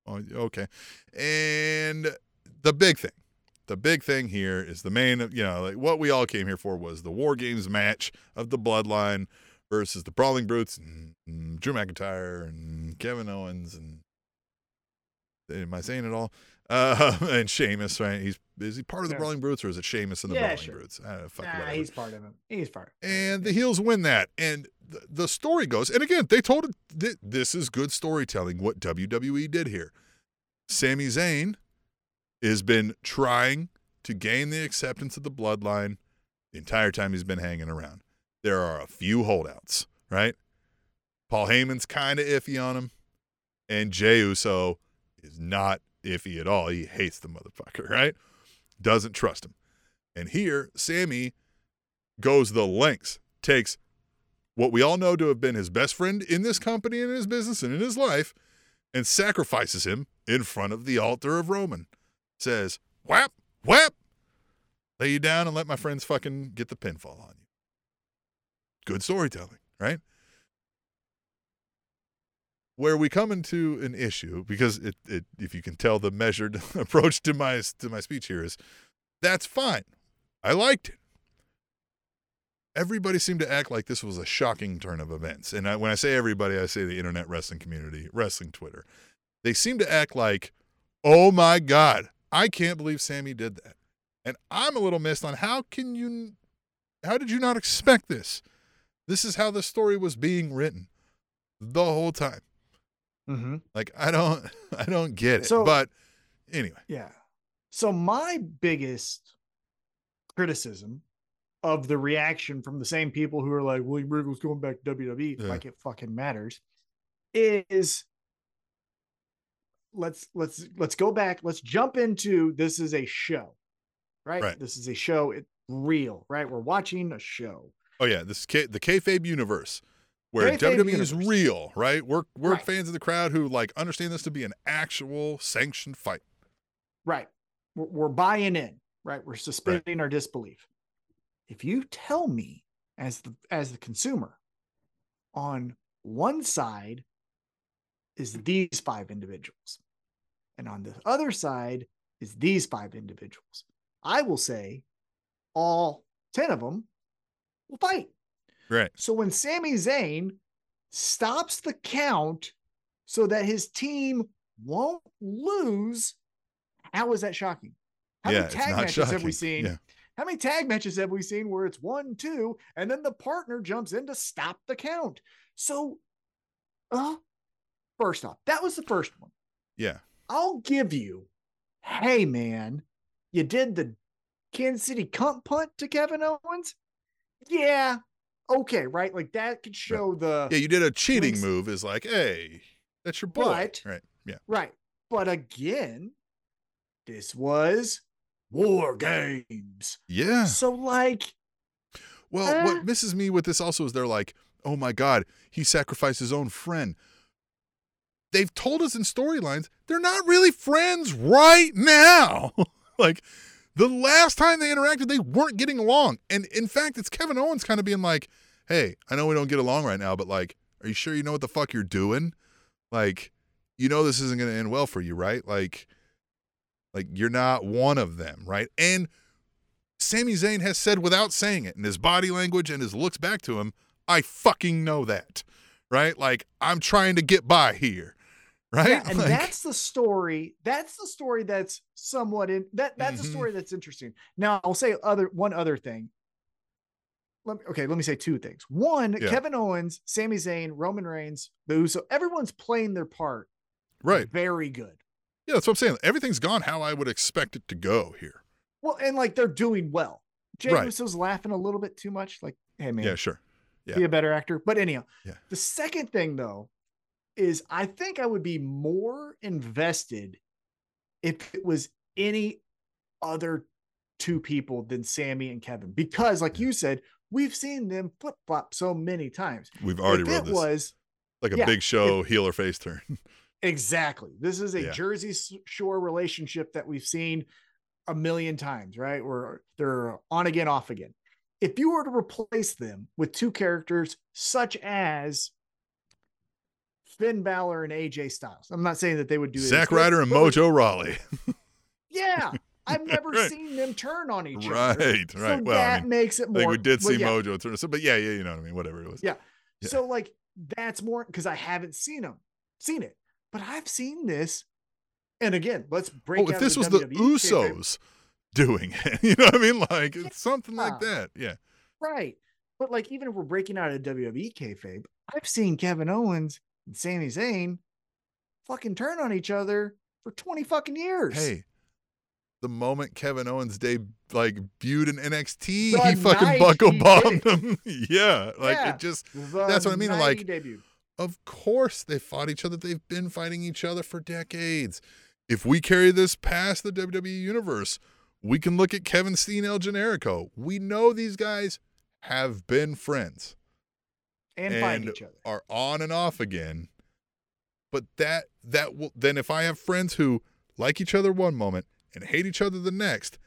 Okay. And the big thing here is the main, you know, like what we all came here for was the War Games match of the Bloodline versus the Brawling Brutes and Drew McIntyre and Kevin Owens and am I saying it all? And Sheamus, right? Is he part of the Brawling Brutes or is it Sheamus and the Brawling Brutes? I don't know, he's part of it. He's part. And the heels win that, and the story goes. And again, they told it. This is good storytelling. What WWE did here, Sami Zayn has been trying to gain the acceptance of the Bloodline the entire time he's been hanging around. There are a few holdouts, right? Paul Heyman's kind of iffy on him, and Jey Uso is not iffy at all. He hates the motherfucker, right? Doesn't trust him. And here, Sami goes the lengths, takes what we all know to have been his best friend in this company and in his business and in his life, and sacrifices him in front of the altar of Roman. Says, whap, whap, lay you down and let my friends fucking get the pinfall on you. Good storytelling, right? Where we come into an issue, because it if you can tell the measured approach to my speech here is, that's fine. I liked it. Everybody seemed to act like this was a shocking turn of events. And when I say everybody, I say the internet wrestling community, wrestling Twitter. They seem to act like, oh my God, I can't believe Sami did that. And I'm a little missed on how did you not expect this? This is how the story was being written the whole time. Mm-hmm. Like, I don't get it. So, but anyway. Yeah. So my biggest criticism of the reaction from the same people who are like, William Regal's going back to WWE, like it fucking matters, is let's go back. Let's jump into, this is a show, right? This is a show. It's real, right? We're watching a show. Oh yeah. This is the kayfabe universe where WWE is real, right? We're fans of the crowd who like understand this to be an actual sanctioned fight. Right. We're buying in, right? We're suspending our disbelief. If you tell me as the consumer, on one side is these five individuals, and on the other side is these five individuals, I will say all 10 of them will fight. Right. So when Sami Zayn stops the count so that his team won't lose, How is that shocking? How many tag matches have we seen? Yeah. How many tag matches have we seen where it's 1, 2, and then the partner jumps in to stop the count? So, first off, that was the first one. Yeah. I'll give you, hey, man, you did the Kansas City cunt punt to Kevin Owens? Yeah. Okay, right? Like, that could show the... Yeah, you did a cheating move is like, hey, that's your boy. Right. Yeah. Right. But again, this was... War Games. Yeah. So like, well, what misses me with this also is they're like, oh my God, he sacrificed his own friend. They've told us in storylines, they're not really friends right now. Like the last time they interacted, they weren't getting along. And in fact, it's Kevin Owens kind of being like, hey, I know we don't get along right now, but like, are you sure you know what the fuck you're doing? Like, you know, this isn't going to end well for you, right? Like, you're not one of them, right? And Sami Zayn has said without saying it in his body language and his looks back to him, I fucking know that, right? Like, I'm trying to get by here, right? Yeah, and like, that's the story that's somewhat in that. That's a story that's interesting. Now, I'll say one other thing. Let me say two things. One, yeah. Kevin Owens, Sami Zayn, Roman Reigns, the Uso, everyone's playing their part. Right. Very good. Yeah, that's what I'm saying. Everything's gone how I would expect it to go here. Well, and like they're doing well. Jey Uso's laughing a little bit too much. Like, hey, man. Yeah, sure. Yeah. Be a better actor. But anyhow, the second thing, though, is I think I would be more invested if it was any other two people than Sami and Kevin. Because, like you said, we've seen them flip-flop so many times. We've already read this. Was, like a Big Show heel or face turn. Exactly. This is a Jersey Shore relationship that we've seen a million times, right? Where they're on again, off again. If you were to replace them with two characters such as Finn Balor and AJ Styles, I'm not saying that they would do it. Zack Ryder and Mojo Rawley. Yeah. I've never seen them turn on each other. Right. So well, that makes it more. Like we did see Mojo turn. So, but yeah, you know what I mean? Whatever it was. Yeah. So like that's more because I haven't seen it. But I've seen this, and again, let's break. Oh, if this was the Usos doing it, you know what I mean? Like it's something like that, right. But like, even if we're breaking out a WWE kayfabe, I've seen Kevin Owens and Sami Zayn fucking turn on each other for 20 fucking years. Hey, the moment Kevin Owens debuted in NXT, he fucking buckle bombed him. It just that's what I mean. Like. Debut. Of course they fought each other. They've been fighting each other for decades. If we carry this past the WWE universe, we can look at Kevin Steen, El Generico. We know these guys have been friends. And fight each other. Are on and off again. But that will then if I have friends who like each other one moment and hate each other the next,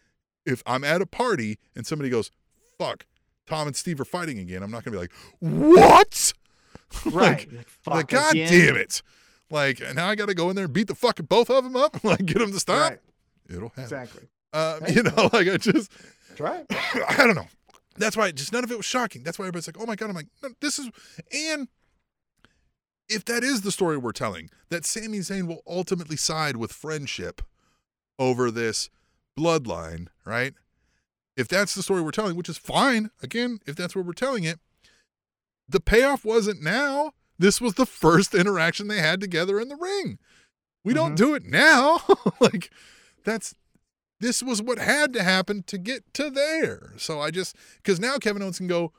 if I'm at a party and somebody goes, fuck, Tom and Steve are fighting again, I'm not going to be like, what? Right. Like God damn it. Like, and now I got to go in there and beat the fucking both of them up. Like, get them to stop. Right. It'll happen. Exactly. You know, like I just. Try it. I don't know. That's why just none of it was shocking. That's why everybody's like, oh my God. I'm like, no, this is. And if that is the story we're telling, that Sami Zayn will ultimately side with friendship over this bloodline, right? If that's the story we're telling, which is fine. Again, if that's where we're telling it. The payoff wasn't now. This was the first interaction they had together in the ring. We don't do it now. Like this was what had to happen to get to there. So because now Kevin Owens can go,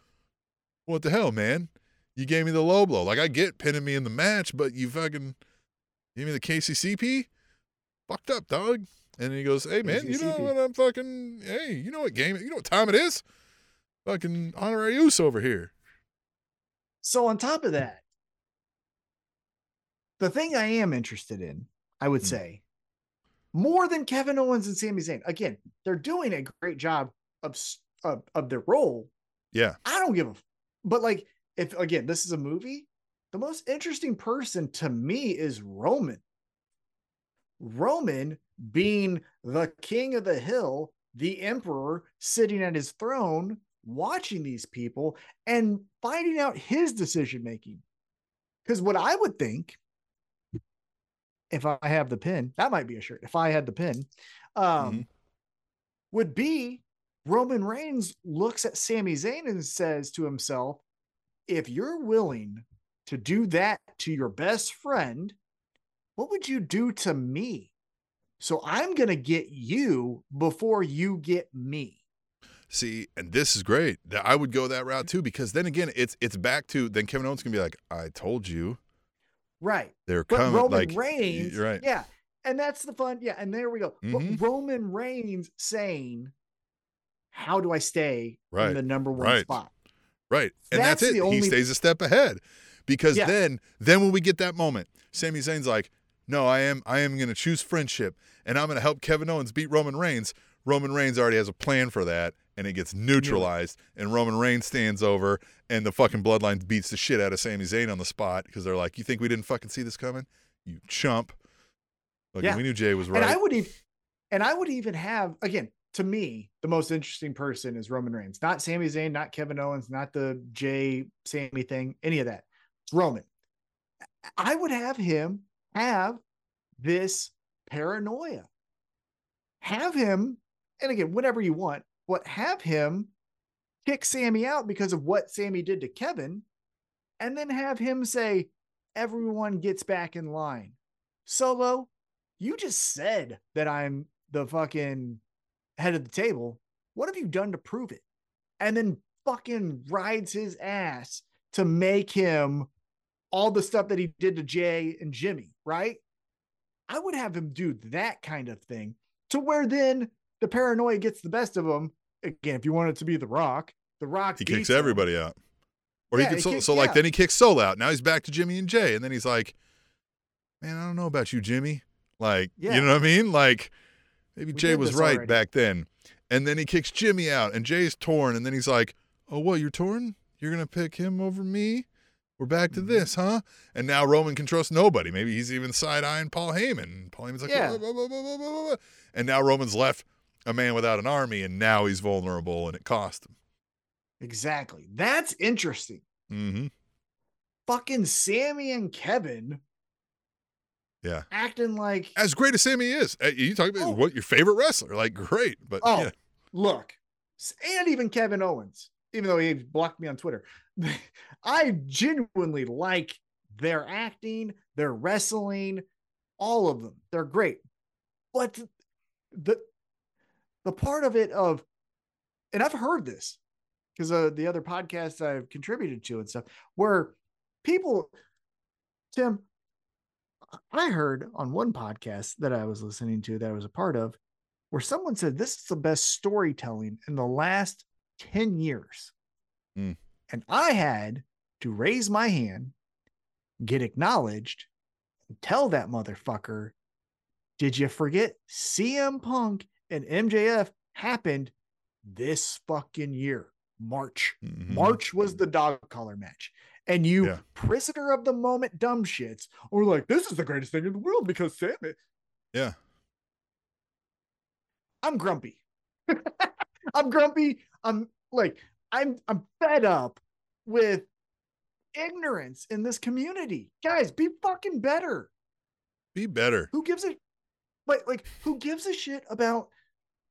what the hell, man? You gave me the low blow. Like I get pinning me in the match, but you fucking gave me the KCCP? Fucked up, dog. And he goes, hey man, KCCP. You know what I'm fucking, hey, you know what game, you know what time it is? Fucking honorary use over here. So on top of that, the thing I am interested in, I would say, more than Kevin Owens and Sami Zayn. Again, they're doing a great job of their role. Yeah. I don't give a... But like, if again, this is a movie, the most interesting person to me is Roman. Roman being the king of the hill, the emperor sitting at his throne, watching these people and finding out his decision making. Because what I would think if I have the pin, that might be a shirt. If I had the pin, would be Roman Reigns looks at Sami Zayn and says to himself, if you're willing to do that to your best friend, what would you do to me? So I'm going to get you before you get me. See, and this is great. I would go that route too, because then again, it's back to then Kevin Owens can be like, I told you. Right. They're coming. Roman Reigns. Right. Yeah. And that's the fun. Yeah. And there we go. But Roman Reigns saying, how do I stay in the number one spot? Right. And that's it. He stays a step ahead, because then when we get that moment, Sami Zayn's like, no, I am going to choose friendship, and I'm going to help Kevin Owens beat Roman Reigns. Roman Reigns already has a plan for that, and it gets neutralized, and Roman Reigns stands over, and the fucking bloodline beats the shit out of Sami Zayn on the spot, because they're like, you think we didn't fucking see this coming? You chump. Look, we knew Jey was right. And I would even have, again, to me, the most interesting person is Roman Reigns. Not Sami Zayn, not Kevin Owens, not the Jey-Sami thing, any of that. It's Roman. I would have him have this paranoia. Have him, and again, whenever you want, have him kick Sami out because of what Sami did to Kevin, and then have him say, everyone gets back in line. Solo, you just said that I'm the fucking head of the table. What have you done to prove it? And then fucking rides his ass to make him all the stuff that he did to Jey and Jimmy, right? I would have him do that kind of thing to where then the paranoia gets the best of him. Again, if you want it to be The Rock, he kicks everybody out. Or he can then he kicks Sol out. Now he's back to Jimmy and Jey, and then he's like, "Man, I don't know about you, Jimmy. Like, you know what I mean? Like, maybe Jey was right back then." And then he kicks Jimmy out, and Jay's torn, and then he's like, "Oh, what? You're torn? You're gonna pick him over me? We're back to this, huh?" And now Roman can trust nobody. Maybe he's even side-eyeing Paul Heyman. Paul Heyman's like, blah, blah, blah, blah, blah, blah. And now Roman's left a man without an army, and now he's vulnerable, and it cost him. Exactly. That's interesting. Mm-hmm. Fucking Sami and Kevin. Yeah. Acting like, as great as Sami is, you talk about what your favorite wrestler. Like, great, but look, and even Kevin Owens, even though he blocked me on Twitter. I genuinely like their acting, their wrestling, all of them. They're great. But the part of it of, and I've heard this because of the other podcasts I've contributed to and stuff, where people, Tim, I heard on one podcast that I was listening to that I was a part of, where someone said, this is the best storytelling in the last 10 years. Mm. And I had to raise my hand, get acknowledged, and tell that motherfucker, did you forget CM Punk and MJF happened this fucking year, March. Mm-hmm. March was the dog collar match. And you prisoner of the moment dumb shits were like, this is the greatest thing in the world because Sam it. Yeah. I'm grumpy. I'm fed up with ignorance in this community. Guys, be fucking better. Be better. Who gives a shit about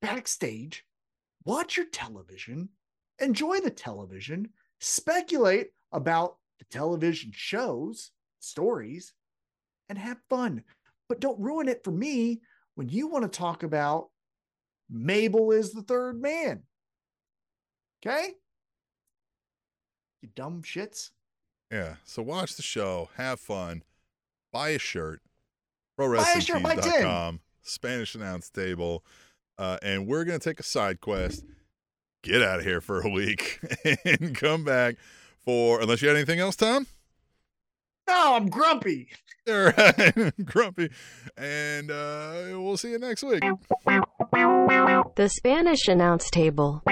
backstage? Watch your television, enjoy the television, speculate about the television shows, stories, and have fun. But don't ruin it for me when you want to talk about Mabel is the third man. Okay? You dumb shits. Yeah. So watch the show. Have fun. Buy a shirt. ProWrestlingTees.com. Spanish Announce Table. And we're going to take a side quest. Get out of here for a week and come back for, unless you had anything else, Tom? No, I'm grumpy. All right. I'm grumpy. And we'll see you next week. The Spanish Announce Table.